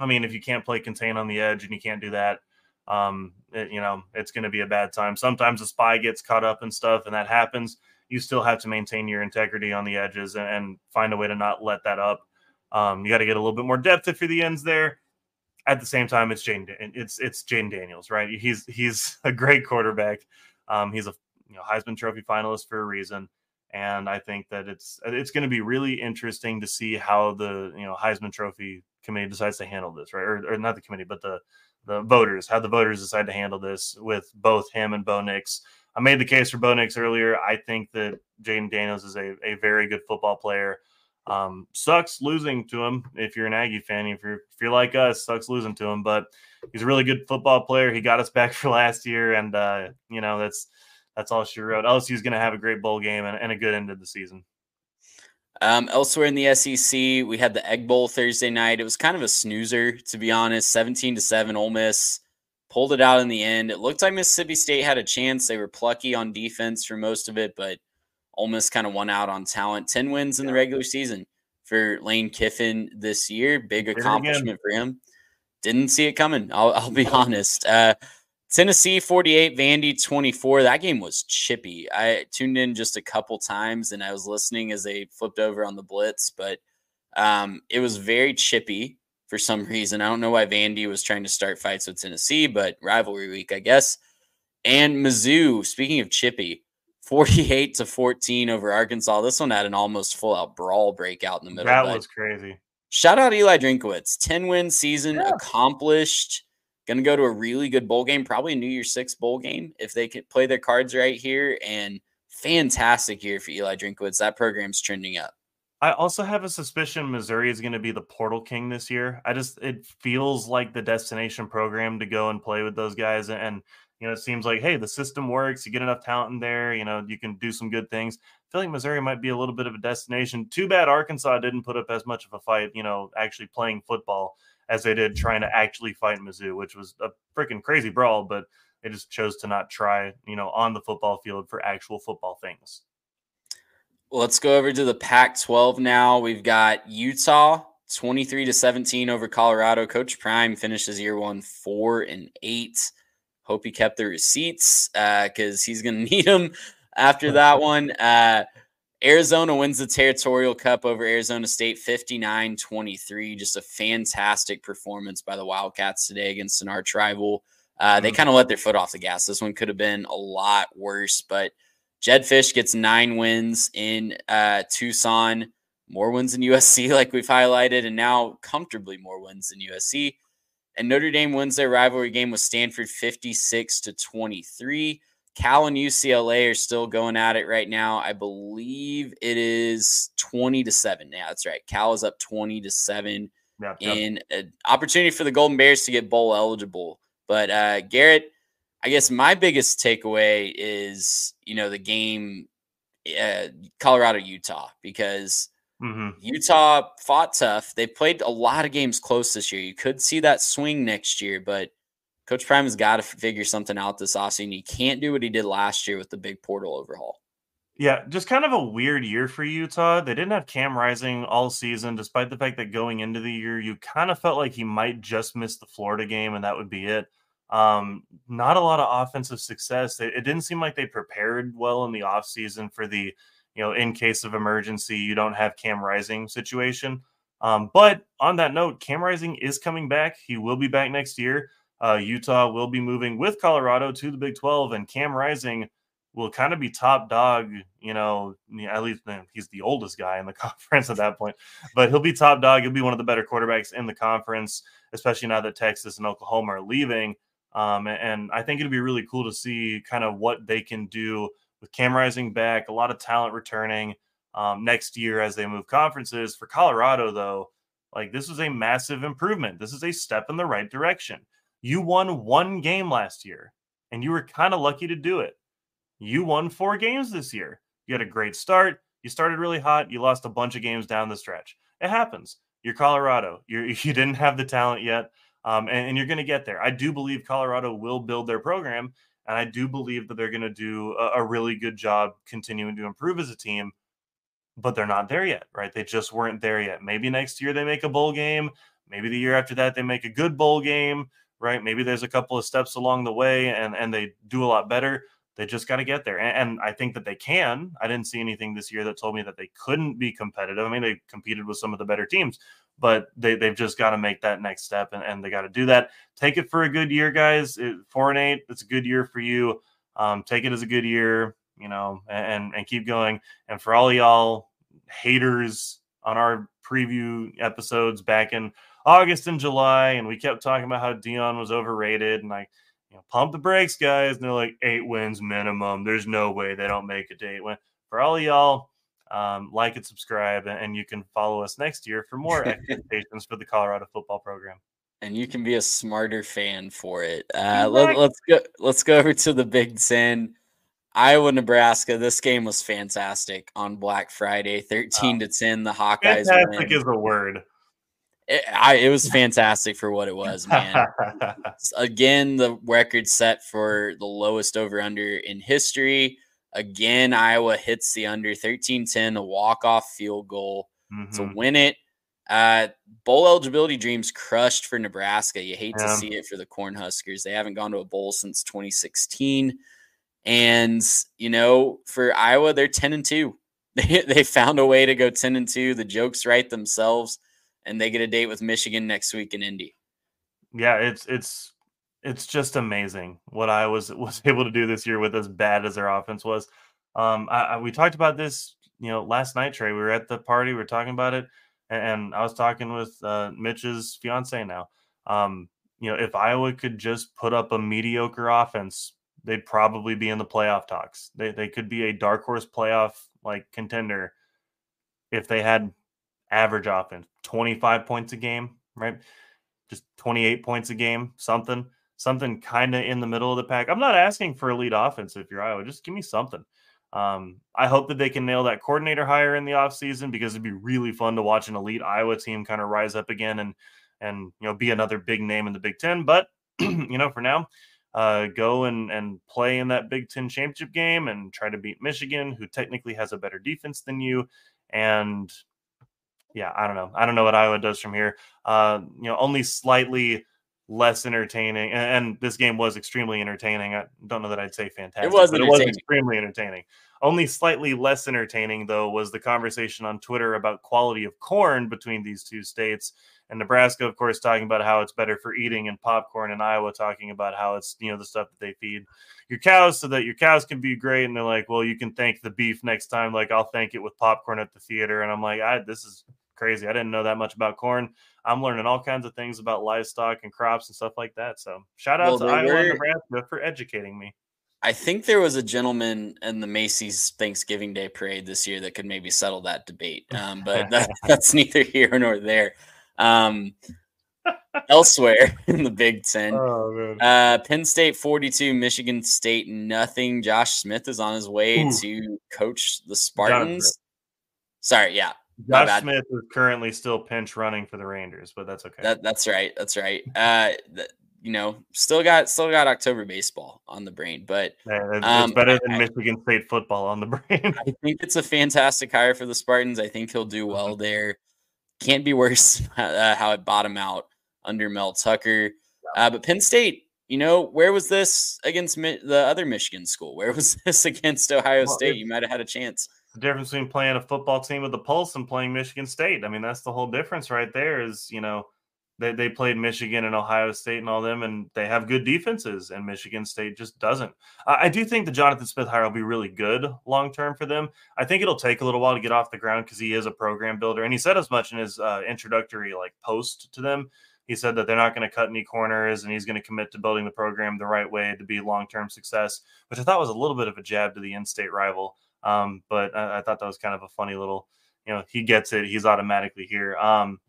I mean, if you can't play contain on the edge and you can't do that, um, it, you know, it's going to be a bad time. Sometimes the spy gets caught up and stuff, and that happens. You still have to maintain your integrity on the edges and, and find a way to not let that up. Um, you got to get a little bit more depth if you're the ends there. At the same time, it's Jaden. It's it's Jaden Daniels, right? He's he's a great quarterback. Um, he's a you know, Heisman Trophy finalist for a reason. And I think that it's it's going to be really interesting to see how the you know Heisman Trophy committee decides to handle this, right? Or, or not the committee, but the the voters, how the voters decide to handle this with both him and Bo Nix. I made the case for Bo Nix earlier. I think that Jaden Daniels is a, a very good football player. Um, sucks losing to him if you're an Aggie fan. If you're if you're like us, sucks losing to him. But he's a really good football player. He got us back for last year, and uh, you know that's. That's all she wrote. L S U is going to have a great bowl game and, and a good end of the season. Um, elsewhere in the S E C, we had the Egg Bowl Thursday night. It was kind of a snoozer, to be honest. seventeen to seven, Ole Miss pulled it out in the end. It looked like Mississippi State had a chance. They were plucky on defense for most of it, but Ole Miss kind of won out on talent. Ten wins in yeah. the regular season for Lane Kiffin this year. Big accomplishment for him. Didn't see it coming. I'll, I'll be honest. Uh, Tennessee forty-eight, Vandy twenty-four. That game was chippy. I tuned in just a couple times, and I was listening as they flipped over on the blitz, but um, it was very chippy for some reason. I don't know why Vandy was trying to start fights with Tennessee, but rivalry week, I guess. And Mizzou, speaking of chippy, forty-eight to fourteen over Arkansas. This one had an almost full-out brawl breakout in the middle. That was crazy. Shout out Eli Drinkwitz. ten-win season yeah. accomplished. Going to go to a really good bowl game, probably a New Year's Six bowl game if they could play their cards right here. And fantastic year for Eli Drinkwitz. That program's trending up. I also have a suspicion Missouri is going to be the portal king this year. I just it feels like the destination program to go and play with those guys. And, and you know, it seems like, hey, the system works. You get enough talent in there. You know, you can do some good things. I feel like Missouri might be a little bit of a destination. Too bad Arkansas didn't put up as much of a fight, you know, actually playing football as they did trying to actually fight Mizzou, which was a freaking crazy brawl, but they just chose to not try, you know, on the football field for actual football things. Well, let's go over to the Pac twelve now. We've got Utah twenty-three to seventeen over Colorado. Coach Prime finishes year one four and eight. Hope he kept the receipts because uh, he's going to need them after that one. Uh, Arizona wins the Territorial Cup over Arizona State fifty-nine twenty-three. Just a fantastic performance by the Wildcats today against an arch rival. Uh, mm-hmm. They kind of let their foot off the gas. This one could have been a lot worse, but Jed Fish gets nine wins in uh, Tucson, more wins than U S C like we've highlighted, and now comfortably more wins than U S C. And Notre Dame wins their rivalry game with Stanford fifty-six to twenty-three. Cal and U C L A are still going at it right now. I believe it is twenty to seven. Yeah, that's right. Cal is up twenty to seven. Yep, yep. And an opportunity for the Golden Bears to get bowl eligible. But uh, Garrett, I guess my biggest takeaway is, you know, the game uh, Colorado-Utah, because mm-hmm. Utah fought tough. They played a lot of games close this year. You could see that swing next year, but Coach Prime has got to figure something out this offseason. He can't do what he did last year with the big portal overhaul. Yeah, just kind of a weird year for Utah. They didn't have Cam Rising all season, despite the fact that going into the year, you kind of felt like he might just miss the Florida game, and that would be it. Um, not a lot of offensive success. It, it didn't seem like they prepared well in the offseason for the, you know, in case of emergency, you don't have Cam Rising situation. Um, but on that note, Cam Rising is coming back. He will be back next year. Uh, Utah will be moving with Colorado to the Big twelve, and Cam Rising will kind of be top dog, you know, at least he's the oldest guy in the conference at that point, but he'll be top dog. He'll be one of the better quarterbacks in the conference, especially now that Texas and Oklahoma are leaving. Um, and I think it'd be really cool to see kind of what they can do with Cam Rising back, a lot of talent returning um, next year as they move conferences. For Colorado, though, like, this is a massive improvement. This is a step in the right direction. You won one game last year, and you were kind of lucky to do it. You won four games this year. You had a great start. You started really hot. You lost a bunch of games down the stretch. It happens. You're Colorado. You're, you didn't have the talent yet, um, and, and you're going to get there. I do believe Colorado will build their program, and I do believe that they're going to do a, a really good job continuing to improve as a team, but they're not there yet, right? They just weren't there yet. Maybe next year they make a bowl game. Maybe the year after that they make a good bowl game, right? Maybe there's a couple of steps along the way, and, and they do a lot better. They just got to get there. And, and I think that they can. I didn't see anything this year that told me that they couldn't be competitive. I mean, they competed with some of the better teams, but they, they've just got to make that next step, and, and they got to do that. Take it for a good year, guys. It, four and eight, it's a good year for you. Um, take it as a good year, you know, and, and keep going. And for all y'all haters on our preview episodes back in August and July, and we kept talking about how Dion was overrated, and like, you know, pump the brakes, guys. And they're like, eight wins minimum. There's no way they don't make it to eight win. For all of y'all, um, like and subscribe, and, and you can follow us next year for more expectations for the Colorado football program. And you can be a smarter fan for it. Uh, exactly. let, let's go. Let's go over to the Big Ten. Iowa, Nebraska. This game was fantastic on Black Friday. Thirteen um, to ten, the Hawkeyes. Fantastic is the word. It, I, it was fantastic for what it was, man. Again, the record set for the lowest over-under in history. Again, Iowa hits the under, thirteen ten, a walk-off field goal mm-hmm. to win it. Uh, bowl eligibility dreams crushed for Nebraska. You hate yeah. to see it for the Cornhuskers. They haven't gone to a bowl since twenty sixteen. And, you know, for Iowa, they're ten and two. They, they found a way to go ten and two. The jokes write themselves. And they get a date with Michigan next week in Indy. Yeah, it's it's it's just amazing what I was was able to do this year with as bad as their offense was. Um, I, I, we talked about this, you know, last night, Trey. We were at the party, we were talking about it, and, and I was talking with uh, Mitch's fiance now. Um, you know, if Iowa could just put up a mediocre offense, they'd probably be in the playoff talks. They they could be a dark horse playoff like contender if they had average offense, twenty-five points a game, right? Just twenty-eight points a game, something, something kind of in the middle of the pack. I'm not asking for elite offense if you're Iowa. Just give me something. Um, I hope that they can nail that coordinator hire in the offseason, because it'd be really fun to watch an elite Iowa team kind of rise up again and, and you know, be another big name in the Big Ten. But, you know, for now, uh, go and, and play in that Big Ten championship game and try to beat Michigan, who technically has a better defense than you. And – yeah, I don't know. I don't know what Iowa does from here. Uh, you know, only slightly less entertaining. And, and this game was extremely entertaining. I don't know that I'd say fantastic. It was, but it was extremely entertaining. Only slightly less entertaining, though, was the conversation on Twitter about quality of corn between these two states. And Nebraska, of course, talking about how it's better for eating and popcorn, and Iowa talking about how it's, you know, the stuff that they feed your cows so that your cows can be great. And they're like, well, you can thank the beef next time. Like, I'll thank it with popcorn at the theater. And I'm like, I, this is crazy. I didn't know that much about corn. I'm learning all kinds of things about livestock and crops and stuff like that. So shout out well, to Iowa and Nebraska for educating me. I think there was a gentleman in the Macy's Thanksgiving Day parade this year that could maybe settle that debate. Um, but that, that's neither here nor there. Um, elsewhere in the Big Ten, oh, uh, Penn State forty-two, Michigan State nothing. Josh Smith is on his way Ooh. to coach the Spartans. Josh Sorry, yeah. Josh Smith is currently still pinch running for the Rangers, but that's okay. That, that's right. That's right. Uh, th- you know, still got still got October baseball on the brain, but yeah, it's um, better than I, Michigan State football on the brain. I think it's a fantastic hire for the Spartans. I think he'll do well there. Can't be worse uh, how it bottomed out under Mel Tucker. Uh, but Penn State, you know, where was this against Mi- the other Michigan school? Where was this against Ohio well, State? You might have had a chance. The difference between playing a football team with a pulse and playing Michigan State. I mean, that's the whole difference right there is, you know, they, they played Michigan and Ohio State and all them, and they have good defenses, and Michigan State just doesn't. I, I do think the Jonathan Smith hire will be really good long-term for them. I think it'll take a little while to get off the ground because he is a program builder, and he said as much in his uh, introductory like post to them. He said that they're not going to cut any corners, and he's going to commit to building the program the right way to be long-term success, which I thought was a little bit of a jab to the in-state rival. Um, but I, I thought that was kind of a funny little, you know, he gets it. He's automatically here. Um,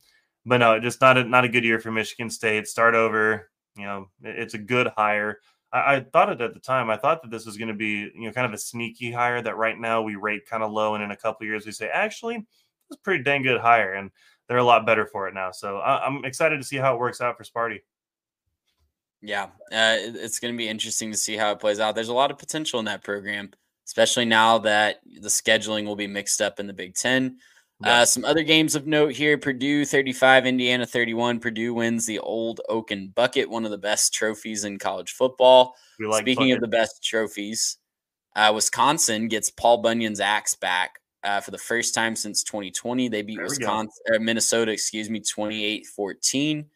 but no, just not a, not a good year for Michigan State. Start over. You know, it, it's a good hire. I, I thought it at the time. I thought that this was going to be, you know, kind of a sneaky hire that right now we rate kind of low. And in a couple of years, we say, actually, it's a pretty dang good hire. And they're a lot better for it now. So I, I'm excited to see how it works out for Sparty. Yeah, uh, it's going to be interesting to see how it plays out. There's a lot of potential in that program, especially now that the scheduling will be mixed up in the Big Ten. Yeah. Uh, some other games of note here, Purdue thirty-five, Indiana thirty-one. Purdue wins the Old Oaken Bucket, one of the best trophies in college football. We like Speaking bucket. of the best trophies, uh, Wisconsin gets Paul Bunyan's axe back uh, for the first time since twenty twenty. They beat Wisconsin, or Minnesota, excuse me, twenty-eight fourteen.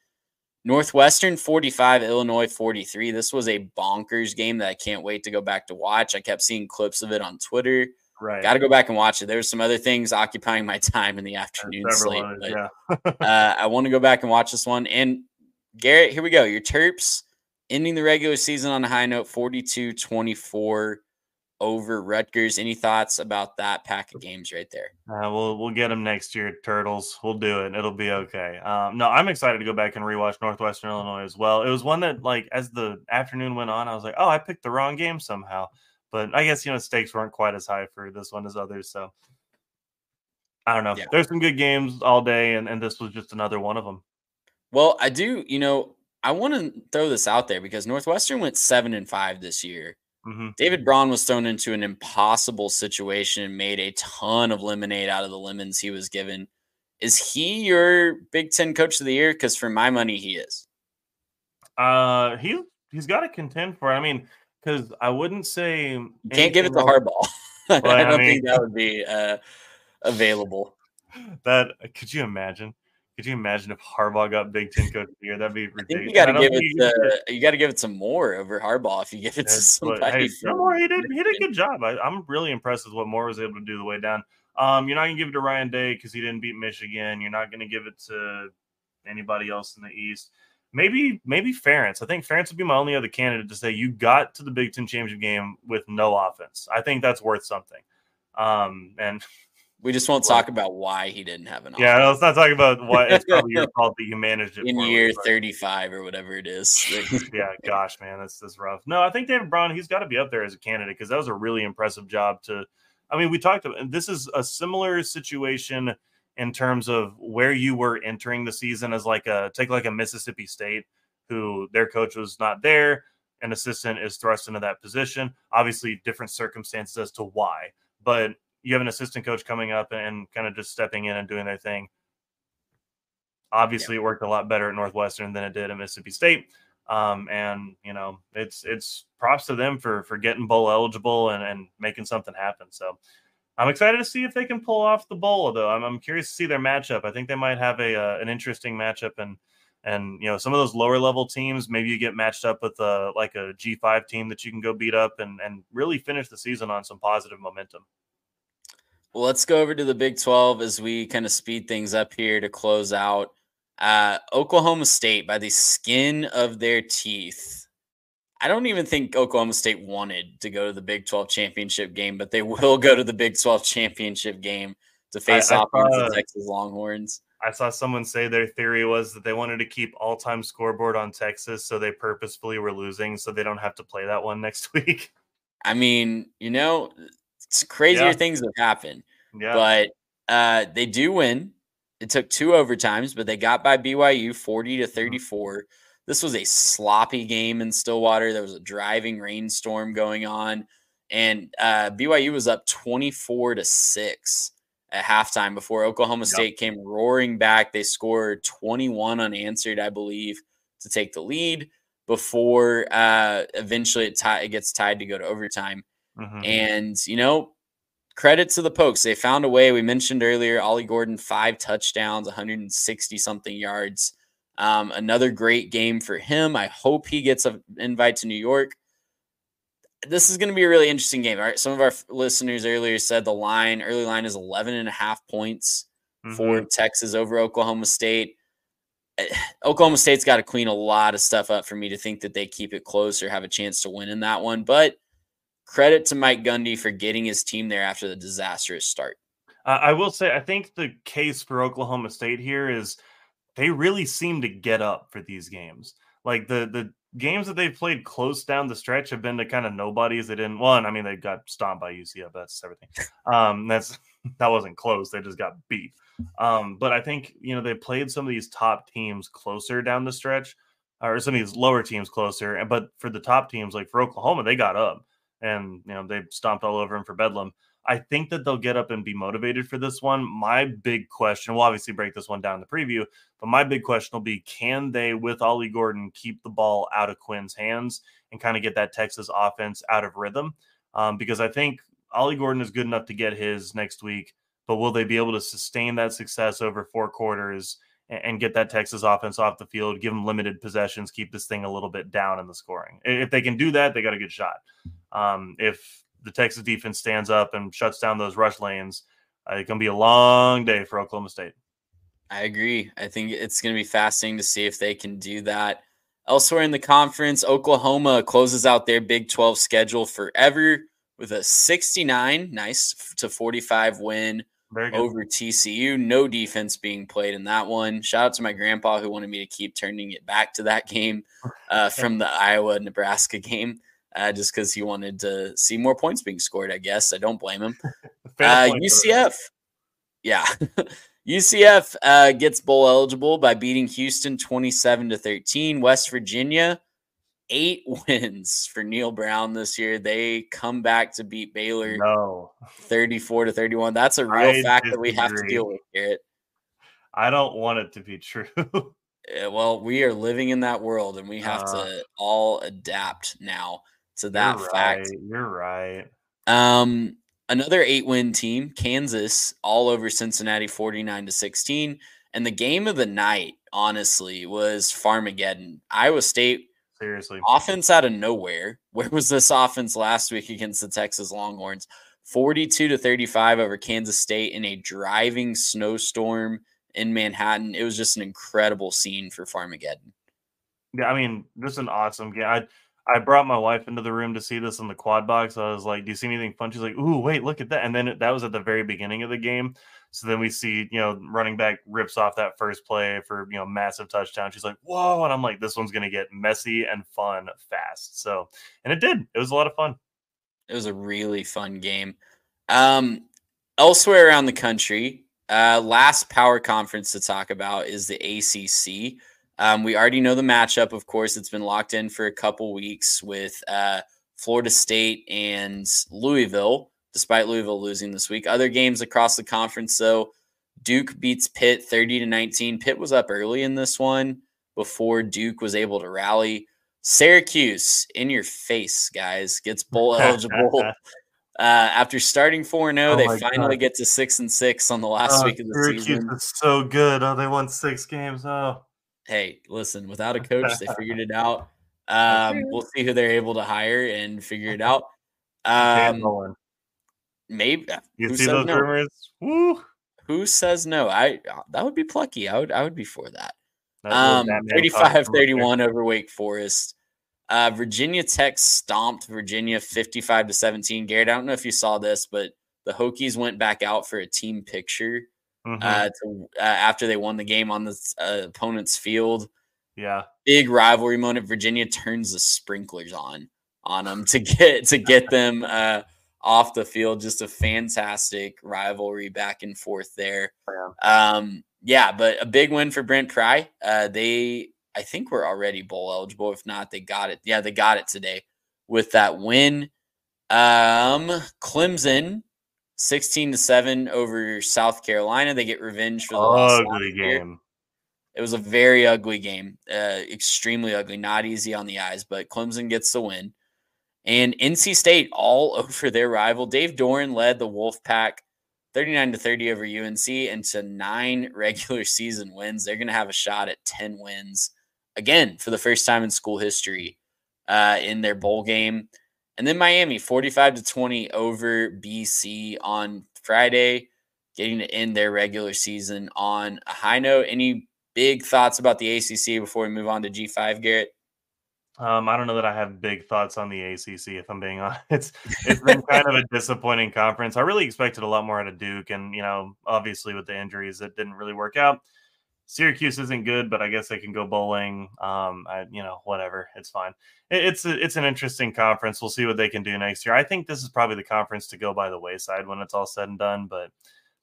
Northwestern forty-five, Illinois forty-three. This was a bonkers game that I can't wait to go back to watch. I kept seeing clips of it on Twitter. Right. Got to go back and watch it. There were some other things occupying my time in the afternoon slate. But, yeah. uh, I want to go back and watch this one. And, Garrett, here we go. Your Terps ending the regular season on a high note, forty-two twenty-four over Rutgers. Any thoughts about that pack of games right there? Uh, we'll we'll get them next year, Turtles. We'll do it. It'll be okay. Um, no, I'm excited to go back and rewatch Northwestern Illinois as well. It was one that, like, as the afternoon went on, I was like, oh, I picked the wrong game somehow. But I guess, you know, stakes weren't quite as high for this one as others. So I don't know. Yeah. There's some good games all day, and, and this was just another one of them. Well, I do, you know, I want to throw this out there because Northwestern went seven and five this year. Mm-hmm. David Braun was thrown into an impossible situation and made a ton of lemonade out of the lemons he was given. Is he your Big Ten Coach of the Year? Because for my money, he is. Uh, he, he's got to contend for it. I mean, because I wouldn't say... You can't give it to Harbaugh. But, I don't I mean, think that would be uh, available. That Could you imagine? Could you imagine if Harbaugh got Big Ten Coach of the Year? That'd be ridiculous. You got to give it. Uh, you got to give it some more over Harbaugh if you give it to somebody. Hey, no more, he did. He did a good job. I, I'm really impressed with what Moore was able to do the way down. Um, you're not gonna give it to Ryan Day because he didn't beat Michigan. You're not gonna give it to anybody else in the East. Maybe, maybe Ferentz. I think Ferentz would be my only other candidate to say you got to the Big Ten championship game with no offense. I think that's worth something. Um, and. We just won't talk about why he didn't have an offer. Yeah, no, let's not talk about why. It's probably your fault that you managed it. In year thirty-five or whatever it is. Yeah, gosh, man, that's, that's rough. No, I think David Braun, he's got to be up there as a candidate because that was a really impressive job to – I mean, we talked about – this is a similar situation in terms of where you were entering the season as like a – take like a Mississippi State who their coach was not there. An assistant is thrust into that position. Obviously, different circumstances as to why. But – you have an assistant coach coming up and kind of just stepping in and doing their thing. Obviously, yeah. It worked a lot better at Northwestern than it did at Mississippi State. Um, and, you know, it's it's props to them for for getting bowl eligible and, and making something happen. So I'm excited to see if they can pull off the bowl, though. I'm, I'm curious to see their matchup. I think they might have a uh, an interesting matchup. And, and you know, some of those lower-level teams, maybe you get matched up with a, like a G five team that you can go beat up and and really finish the season on some positive momentum. Well, let's go over to the Big twelve as we kind of speed things up here to close out. Uh, Oklahoma State, by the skin of their teeth. I don't even think Oklahoma State wanted to go to the Big twelve championship game, but they will go to the Big twelve championship game to face I, off I, against uh, the Texas Longhorns. I saw someone say their theory was that they wanted to keep all-time scoreboard on Texas, so they purposefully were losing so they don't have to play that one next week. I mean, you know – It's crazier yeah. things have happened, yeah. but uh, they do win. It took two overtimes, but they got by B Y U forty to thirty-four. Mm-hmm. This was a sloppy game in Stillwater. There was a driving rainstorm going on, and uh, B Y U was up twenty-four to six at halftime before Oklahoma State yep. came roaring back. They scored twenty-one unanswered, I believe, to take the lead before uh, eventually it, t- it gets tied to go to overtime. Mm-hmm. And, you know, credit to the Pokes. They found a way. We mentioned earlier, Ollie Gordon, five touchdowns, one hundred sixty-something yards. Um, another great game for him. I hope he gets an invite to New York. This is going to be a really interesting game. All right. Some of our listeners earlier said the line, early line is eleven and a half points mm-hmm. for Texas over Oklahoma State. Oklahoma State's got to clean a lot of stuff up for me to think that they keep it close or have a chance to win in that one. But credit to Mike Gundy for getting his team there after the disastrous start. Uh, I will say, I think the case for Oklahoma State here is they really seem to get up for these games. Like the, the games that they've played close down the stretch have been to kind of nobodies. They didn't won. I mean, they got stomped by U C F. That's everything. Um, that's, that wasn't close. They just got beat. Um, but I think, you know, they played some of these top teams closer down the stretch, or some of these lower teams closer. But for the top teams, like for Oklahoma, they got up and, you know, they stomped all over them for Bedlam. I think that they'll get up and be motivated for this one. My big question, we'll obviously break this one down in the preview, but my big question will be, can they, with Ollie Gordon, keep the ball out of Quinn's hands and kind of get that Texas offense out of rhythm? Um, because I think Ollie Gordon is good enough to get his next week, but will they be able to sustain that success over four quarters and, and get that Texas offense off the field, give them limited possessions, keep this thing a little bit down in the scoring? If they can do that, they got a good shot. Um, if the Texas defense stands up and shuts down those rush lanes, uh, it's going to be a long day for Oklahoma State. I agree. I think it's going to be fascinating to see if they can do that. Elsewhere in the conference, Oklahoma closes out their Big twelve schedule forever with a sixty-nine, nice, to forty-five win over T C U. No defense being played in that one. Shout out to my grandpa who wanted me to keep turning it back to that game uh, from the Iowa-Nebraska game. Uh, just because he wanted to see more points being scored, I guess. I don't blame him. Uh, U C F. Yeah. U C F uh, gets bowl eligible by beating Houston twenty-seven to thirteen. West Virginia, eight wins for Neil Brown this year. They come back to beat Baylor no. thirty-four to thirty-one. That's a real I fact disagree. That we have to deal with, Garrett. I don't want it to be true. Well, we are living in that world, and we have uh, to all adapt now. To that you're fact, right, you're right. Um, another eight-win team, Kansas, all over Cincinnati, forty-nine to sixteen, and the game of the night, honestly, was Farmageddon. Iowa State, seriously, offense out of nowhere. Where was this offense last week against the Texas Longhorns? forty-two to thirty-five over Kansas State in a driving snowstorm in Manhattan. It was just an incredible scene for Farmageddon. Yeah, I mean, just an awesome game. I, I brought my wife into the room to see this in the quad box. I was like, do you see anything fun? She's like, ooh, wait, look at that. And then it, that was at the very beginning of the game. So then we see, you know, running back rips off that first play for, you know, massive touchdown. She's like, whoa. And I'm like, this one's going to get messy and fun fast. So, and it did. It was a lot of fun. It was a really fun game. Um, elsewhere around the country, uh, last power conference to talk about is the A C C. Um, we already know the matchup, of course. It's been locked in for a couple weeks with uh, Florida State and Louisville, despite Louisville losing this week. Other games across the conference, though, Duke beats Pitt thirty to nineteen. Pitt was up early in this one before Duke was able to rally. Syracuse, in your face, guys, gets bowl eligible. uh, after starting four and oh, oh, they finally God. get to six and six on the last oh, week of the Syracuse season. Syracuse is so good. Oh, they won six games. Oh. Hey, listen, without a coach, they figured it out. Um, we'll see who they're able to hire and figure it out. Um, maybe you see those no? rumors. Woo. Who says no? I that would be plucky. I would I would be for that. Um, thirty-five thirty-one over Wake Forest. Uh, Virginia Tech stomped Virginia fifty-five to seventeen. Garrett, I don't know if you saw this, but the Hokies went back out for a team picture. Mm-hmm. Uh, to, uh, after they won the game on the uh, opponent's field. Yeah. Big rivalry moment. Virginia turns the sprinklers on on them to get to get them uh, off the field. Just a fantastic rivalry back and forth there. Yeah. Um, yeah, but a big win for Brent Pry. Uh, they I think we're already bowl eligible. If not, they got it. Yeah, they got it today with that win. Um, Clemson, sixteen to seven over South Carolina. They get revenge for the last ugly game. It was a very ugly game, uh, extremely ugly, not easy on the eyes, but Clemson gets the win. And N C State all over their rival. Dave Doran led the Wolfpack thirty-nine to thirty over U N C into nine regular season wins. They're going to have a shot at ten wins again for the first time in school history uh, in their bowl game. And then Miami, forty-five to twenty over B C on Friday, getting to end their regular season on a high note. Any big thoughts about the A C C before we move on to G five, Garrett? Um, I don't know that I have big thoughts on the A C C, if I'm being honest. It's, it's been kind of a disappointing conference. I really expected a lot more out of Duke, and, you know, obviously with the injuries, it didn't really work out. Syracuse isn't good, but I guess they can go bowling. Um, I, you know, whatever. It's fine. It, it's a, it's an interesting conference. We'll see what they can do next year. I think this is probably the conference to go by the wayside when it's all said and done, but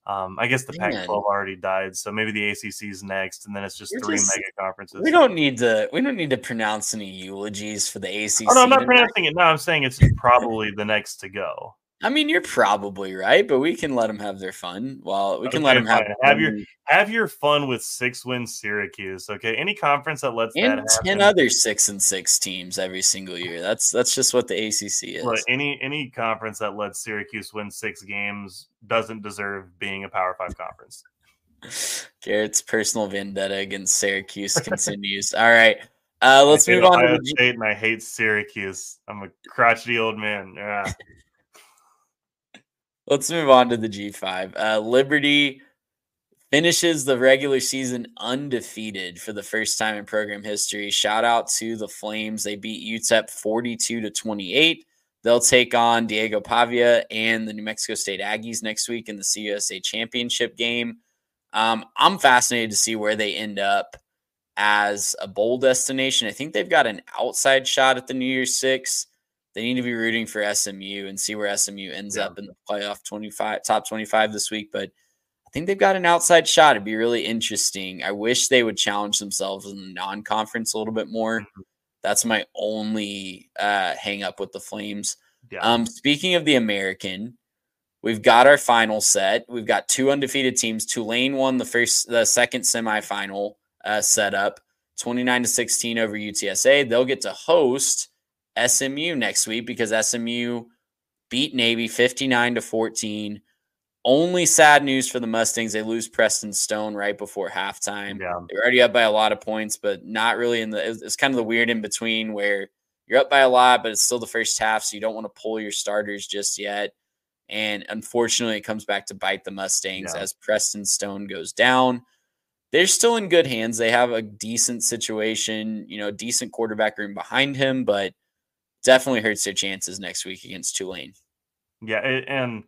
Um, I guess the Pac twelve already died, so maybe the A C C is next, and then it's just You're three just, mega conferences. We don't need to. We don't need to pronounce any eulogies for the A C C. Oh, no, I'm not pronouncing it. No, I'm saying it's probably the next to go. I mean, you're probably right, but we can let them have their fun. Well, we okay, can let them have have your have your fun with six win Syracuse. Okay, any conference that lets and that happen. ten other six and six teams every single year. That's that's just what the A C C is. Look, any any conference that lets Syracuse win six games doesn't deserve being a Power Five conference. Garrett's personal vendetta against Syracuse continues. All right. Uh, let's move on. Ohio to the State, and I hate Syracuse. I'm a crotchety old man. Yeah. Let's move on to the G five. Uh, Liberty finishes the regular season undefeated for the first time in program history. Shout out to the Flames. They beat U T E P forty-two to twenty-eight. They'll take on Diego Pavia and the New Mexico State Aggies next week in the C U S A championship game. Um, I'm fascinated to see where they end up as a bowl destination. I think they've got an outside shot at the New Year's Six. They need to be rooting for S M U and see where S M U ends yeah. up in the playoff twenty-five, top twenty-five this week. But I think they've got an outside shot. It'd be really interesting. I wish they would challenge themselves in the non-conference a little bit more. Mm-hmm. That's my only uh, hang up with the Flames. Yeah. Um, speaking of the American, we've got our final set. We've got two undefeated teams. Tulane won the first, the second semifinal uh, setup, twenty-nine to sixteen over U T S A. They'll get to host S M U next week because S M U beat Navy fifty-nine to fourteen. Only sad news for the Mustangs. They lose Preston Stone right before halftime. Yeah. They're already up by a lot of points, but not really in the, it's kind of the weird in between where you're up by a lot, but it's still the first half. So you don't want to pull your starters just yet. And unfortunately it comes back to bite the Mustangs yeah. as Preston Stone goes down. They're still in good hands. They have a decent situation, you know, decent quarterback room behind him, but definitely hurts their chances next week against Tulane. Yeah, it, and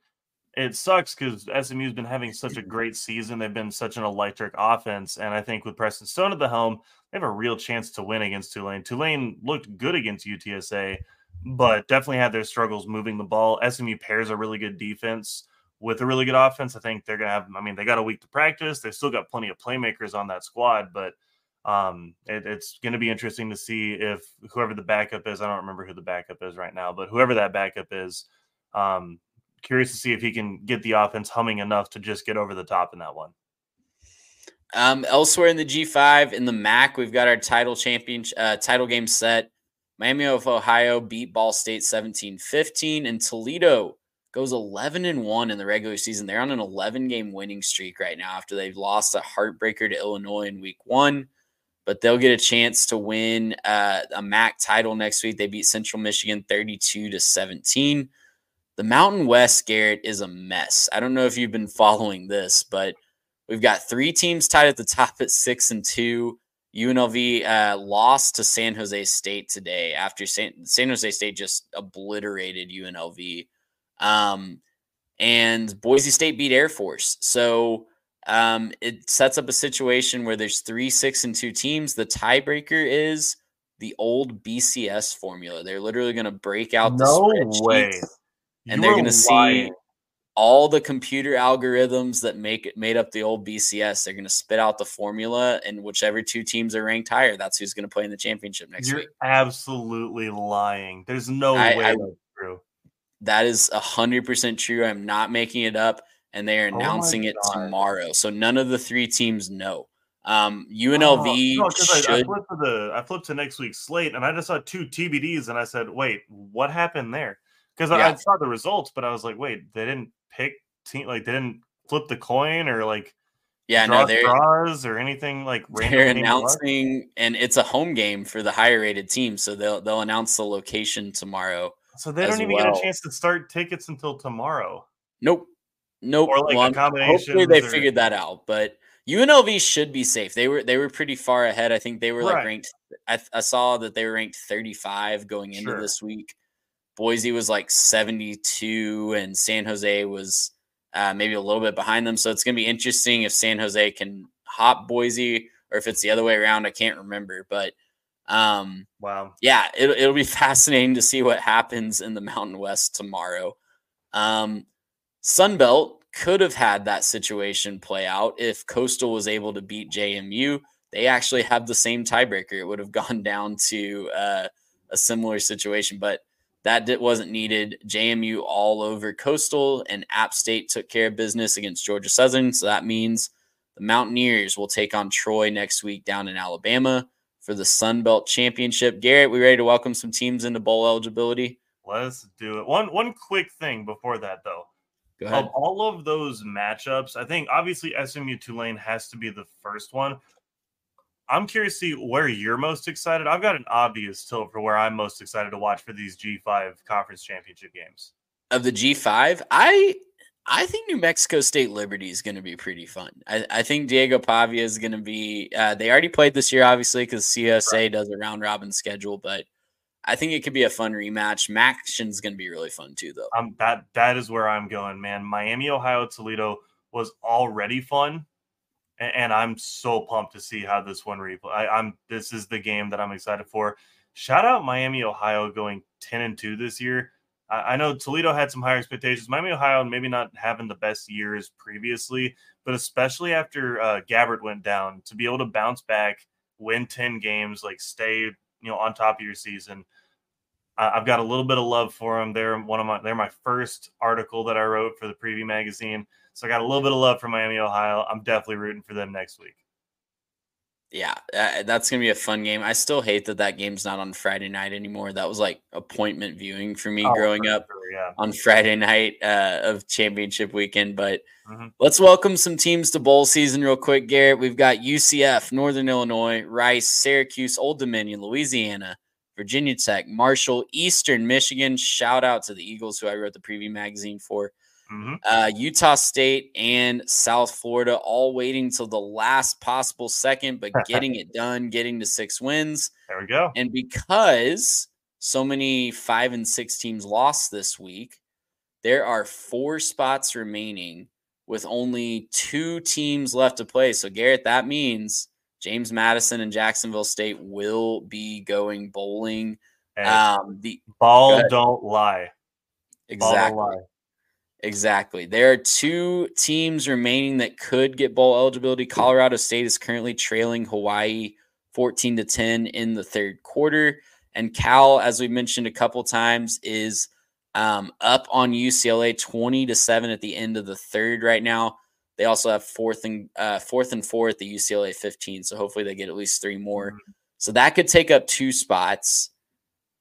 it sucks because S M U's been having such a great season. They've been such an electric offense, and I think with Preston Stone at the helm, they have a real chance to win against Tulane. Tulane looked good against U T S A, but definitely had their struggles moving the ball. S M U pairs a really good defense with a really good offense. I think they're going to have – I mean, they got a week to practice. They've still got plenty of playmakers on that squad, but – Um, it, it's going to be interesting to see if whoever the backup is, I don't remember who the backup is right now, but whoever that backup is, um, curious to see if he can get the offense humming enough to just get over the top in that one. Um, elsewhere in the G five, in the M A C, we've got our title champion, uh, title game set. Miami of Ohio beat Ball State seventeen fifteen, and Toledo goes eleven and one in the regular season. They're on an eleven game winning streak right now after they've lost a heartbreaker to Illinois in week one. But they'll get a chance to win uh, a M A C title next week. They beat Central Michigan thirty-two to seventeen. The Mountain West, Garrett, is a mess. I don't know if you've been following this, but we've got three teams tied at the top at six and two. U N L V uh, lost to San Jose State today after San, San Jose State just obliterated U N L V. Um, and Boise State beat Air Force. So Um, it sets up a situation where there's three six and two teams. The tiebreaker is the old B C S formula. They're literally going to break out the no spreadsheet, way. and you they're going to see all the computer algorithms that make it made up the old B C S, they're going to spit out the formula, and whichever two teams are ranked higher, that's who's going to play in the championship next You're week. You're absolutely lying. There's no I, way I, that's true. That is one hundred percent true. I'm not making it up, and they are announcing oh it tomorrow. So none of the three teams know. Um, U N L V oh, no, should. I, I, flipped to the, I flipped to next week's slate, and I just saw two T B Ds, and I said, wait, what happened there? Because yeah. I, I saw the results, but I was like, wait, they didn't pick team, like they didn't flip the coin or like yeah, draw, no, they're, draws or anything like random. They're announcing, and it's a home game for the higher rated team, so they'll they'll announce the location tomorrow. So they don't even well. get a chance to start tickets until tomorrow. Nope, nope. Or like well, a combination. Hopefully they or... figured that out, but. U N L V should be safe. They were they were pretty far ahead. I think they were right. like ranked. I, I saw that they were ranked thirty-five going into sure. this week. Boise was like seventy-two, and San Jose was uh, maybe a little bit behind them. So it's going to be interesting if San Jose can hop Boise, or if it's the other way around. I can't remember, but um, wow, yeah, it, it'll be fascinating to see what happens in the Mountain West tomorrow. Um, Sunbelt could have had that situation play out if Coastal was able to beat J M U. They actually have the same tiebreaker. It would have gone down to uh, a similar situation, but that wasn't needed. J M U all over Coastal, and App State took care of business against Georgia Southern, so that means the Mountaineers will take on Troy next week down in Alabama for the Sun Belt Championship. Garrett, we ready to welcome some teams into bowl eligibility? Let's do it. One, one quick thing before that, though. Of all of those matchups, I think obviously S M U Tulane has to be the first one. I'm curious to see where you're most excited. I've got an obvious tilt for where I'm most excited to watch for these G five conference championship games. Of the G five, I I think New Mexico State Liberty is going to be pretty fun. I, I think Diego Pavia is going to be uh, – they already played this year, obviously, because C S A right. does a round-robin schedule, but – I think it could be a fun rematch. Maction's going to be really fun too, though. Um, that that is where I'm going, man. Miami, Ohio, Toledo was already fun, and, and I'm so pumped to see how this one replay. I, I'm this is the game that I'm excited for. Shout out Miami, Ohio, going ten and two this year. I, I know Toledo had some higher expectations. Miami, Ohio, maybe not having the best years previously, but especially after uh, Gabbert went down, to be able to bounce back, win ten games, like stay you know on top of your season. I've got a little bit of love for them. They're one of my they're my first article that I wrote for the preview magazine. So I got a little bit of love for Miami, Ohio. I'm definitely rooting for them next week. Yeah, that's going to be a fun game. I still hate that that game's not on Friday night anymore. That was like appointment viewing for me oh, growing for sure, up yeah. on Friday night uh, of championship weekend. But mm-hmm. let's welcome some teams to bowl season real quick, Garrett. We've got U C F, Northern Illinois, Rice, Syracuse, Old Dominion, Louisiana, Virginia Tech, Marshall, Eastern Michigan. Shout out to the Eagles, who I wrote the preview magazine for. Mm-hmm. Uh, Utah State and South Florida, all waiting till the last possible second, but getting it done, getting to six wins. There we go. And because so many five and six teams lost this week, there are four spots remaining with only two teams left to play. So, Garrett, that means James Madison and Jacksonville State will be going bowling. Um, the ball don't lie. Exactly. Ball don't lie. Exactly. There are two teams remaining that could get bowl eligibility. Colorado State is currently trailing Hawaii fourteen to ten in the third quarter. And Cal, as we mentioned a couple times, is um, up on U C L A twenty to seven at the end of the third right now. They also have fourth and uh, fourth and four at the U C L A fifteen, so hopefully they get at least three more. Mm-hmm. So that could take up two spots.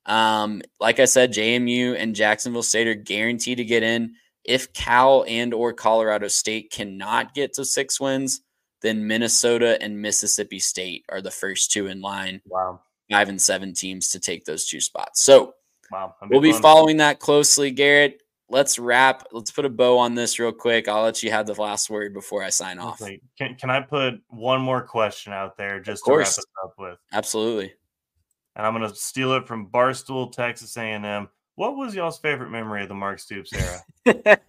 Um, like I said, J M U and Jacksonville State are guaranteed to get in. If Cal and or Colorado State cannot get to six wins, then Minnesota and Mississippi State are the first two in line. Wow, five and seven teams to take those two spots. So wow, we'll be fun. following that closely, Garrett. Let's wrap. Let's put a bow on this real quick. I'll let you have the last word before I sign off. Can can I put one more question out there just to wrap us up with? Absolutely. And I'm going to steal it from Barstool, Texas A and M. What was y'all's favorite memory of the Mark Stoops era?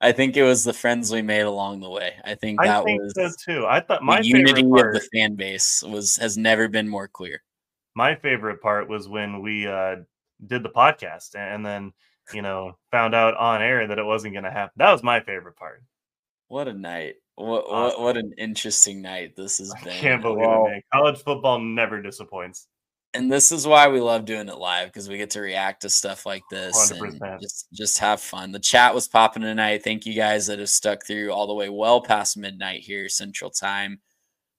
I think it was the friends we made along the way. I think that I think was so too. I thought my the unity part, of the fan base was has never been more clear. My favorite part was when we uh, did the podcast and then you know, found out on air that it wasn't going to happen. That was my favorite part. What a night. What awesome. what, what an interesting night this has been. I can't believe wow. it, man. College football never disappoints. And this is why we love doing it live, because we get to react to stuff like this and just, just have fun. The chat was popping tonight. Thank you guys that have stuck through all the way well past midnight here, Central Time.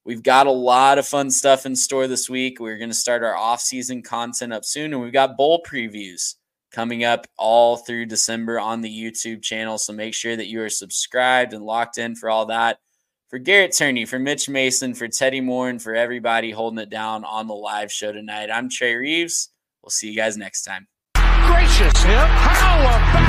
We've got a lot of fun stuff in store this week. We're going to start our off-season content up soon, and we've got bowl previews coming up all through December on the YouTube channel, so make sure that you are subscribed and locked in for all that. For Garrett Turney, for Mitch Mason, for Teddy Moore, and for everybody holding it down on the live show tonight, I'm Trey Reeves. We'll see you guys next time. Gracious him. How about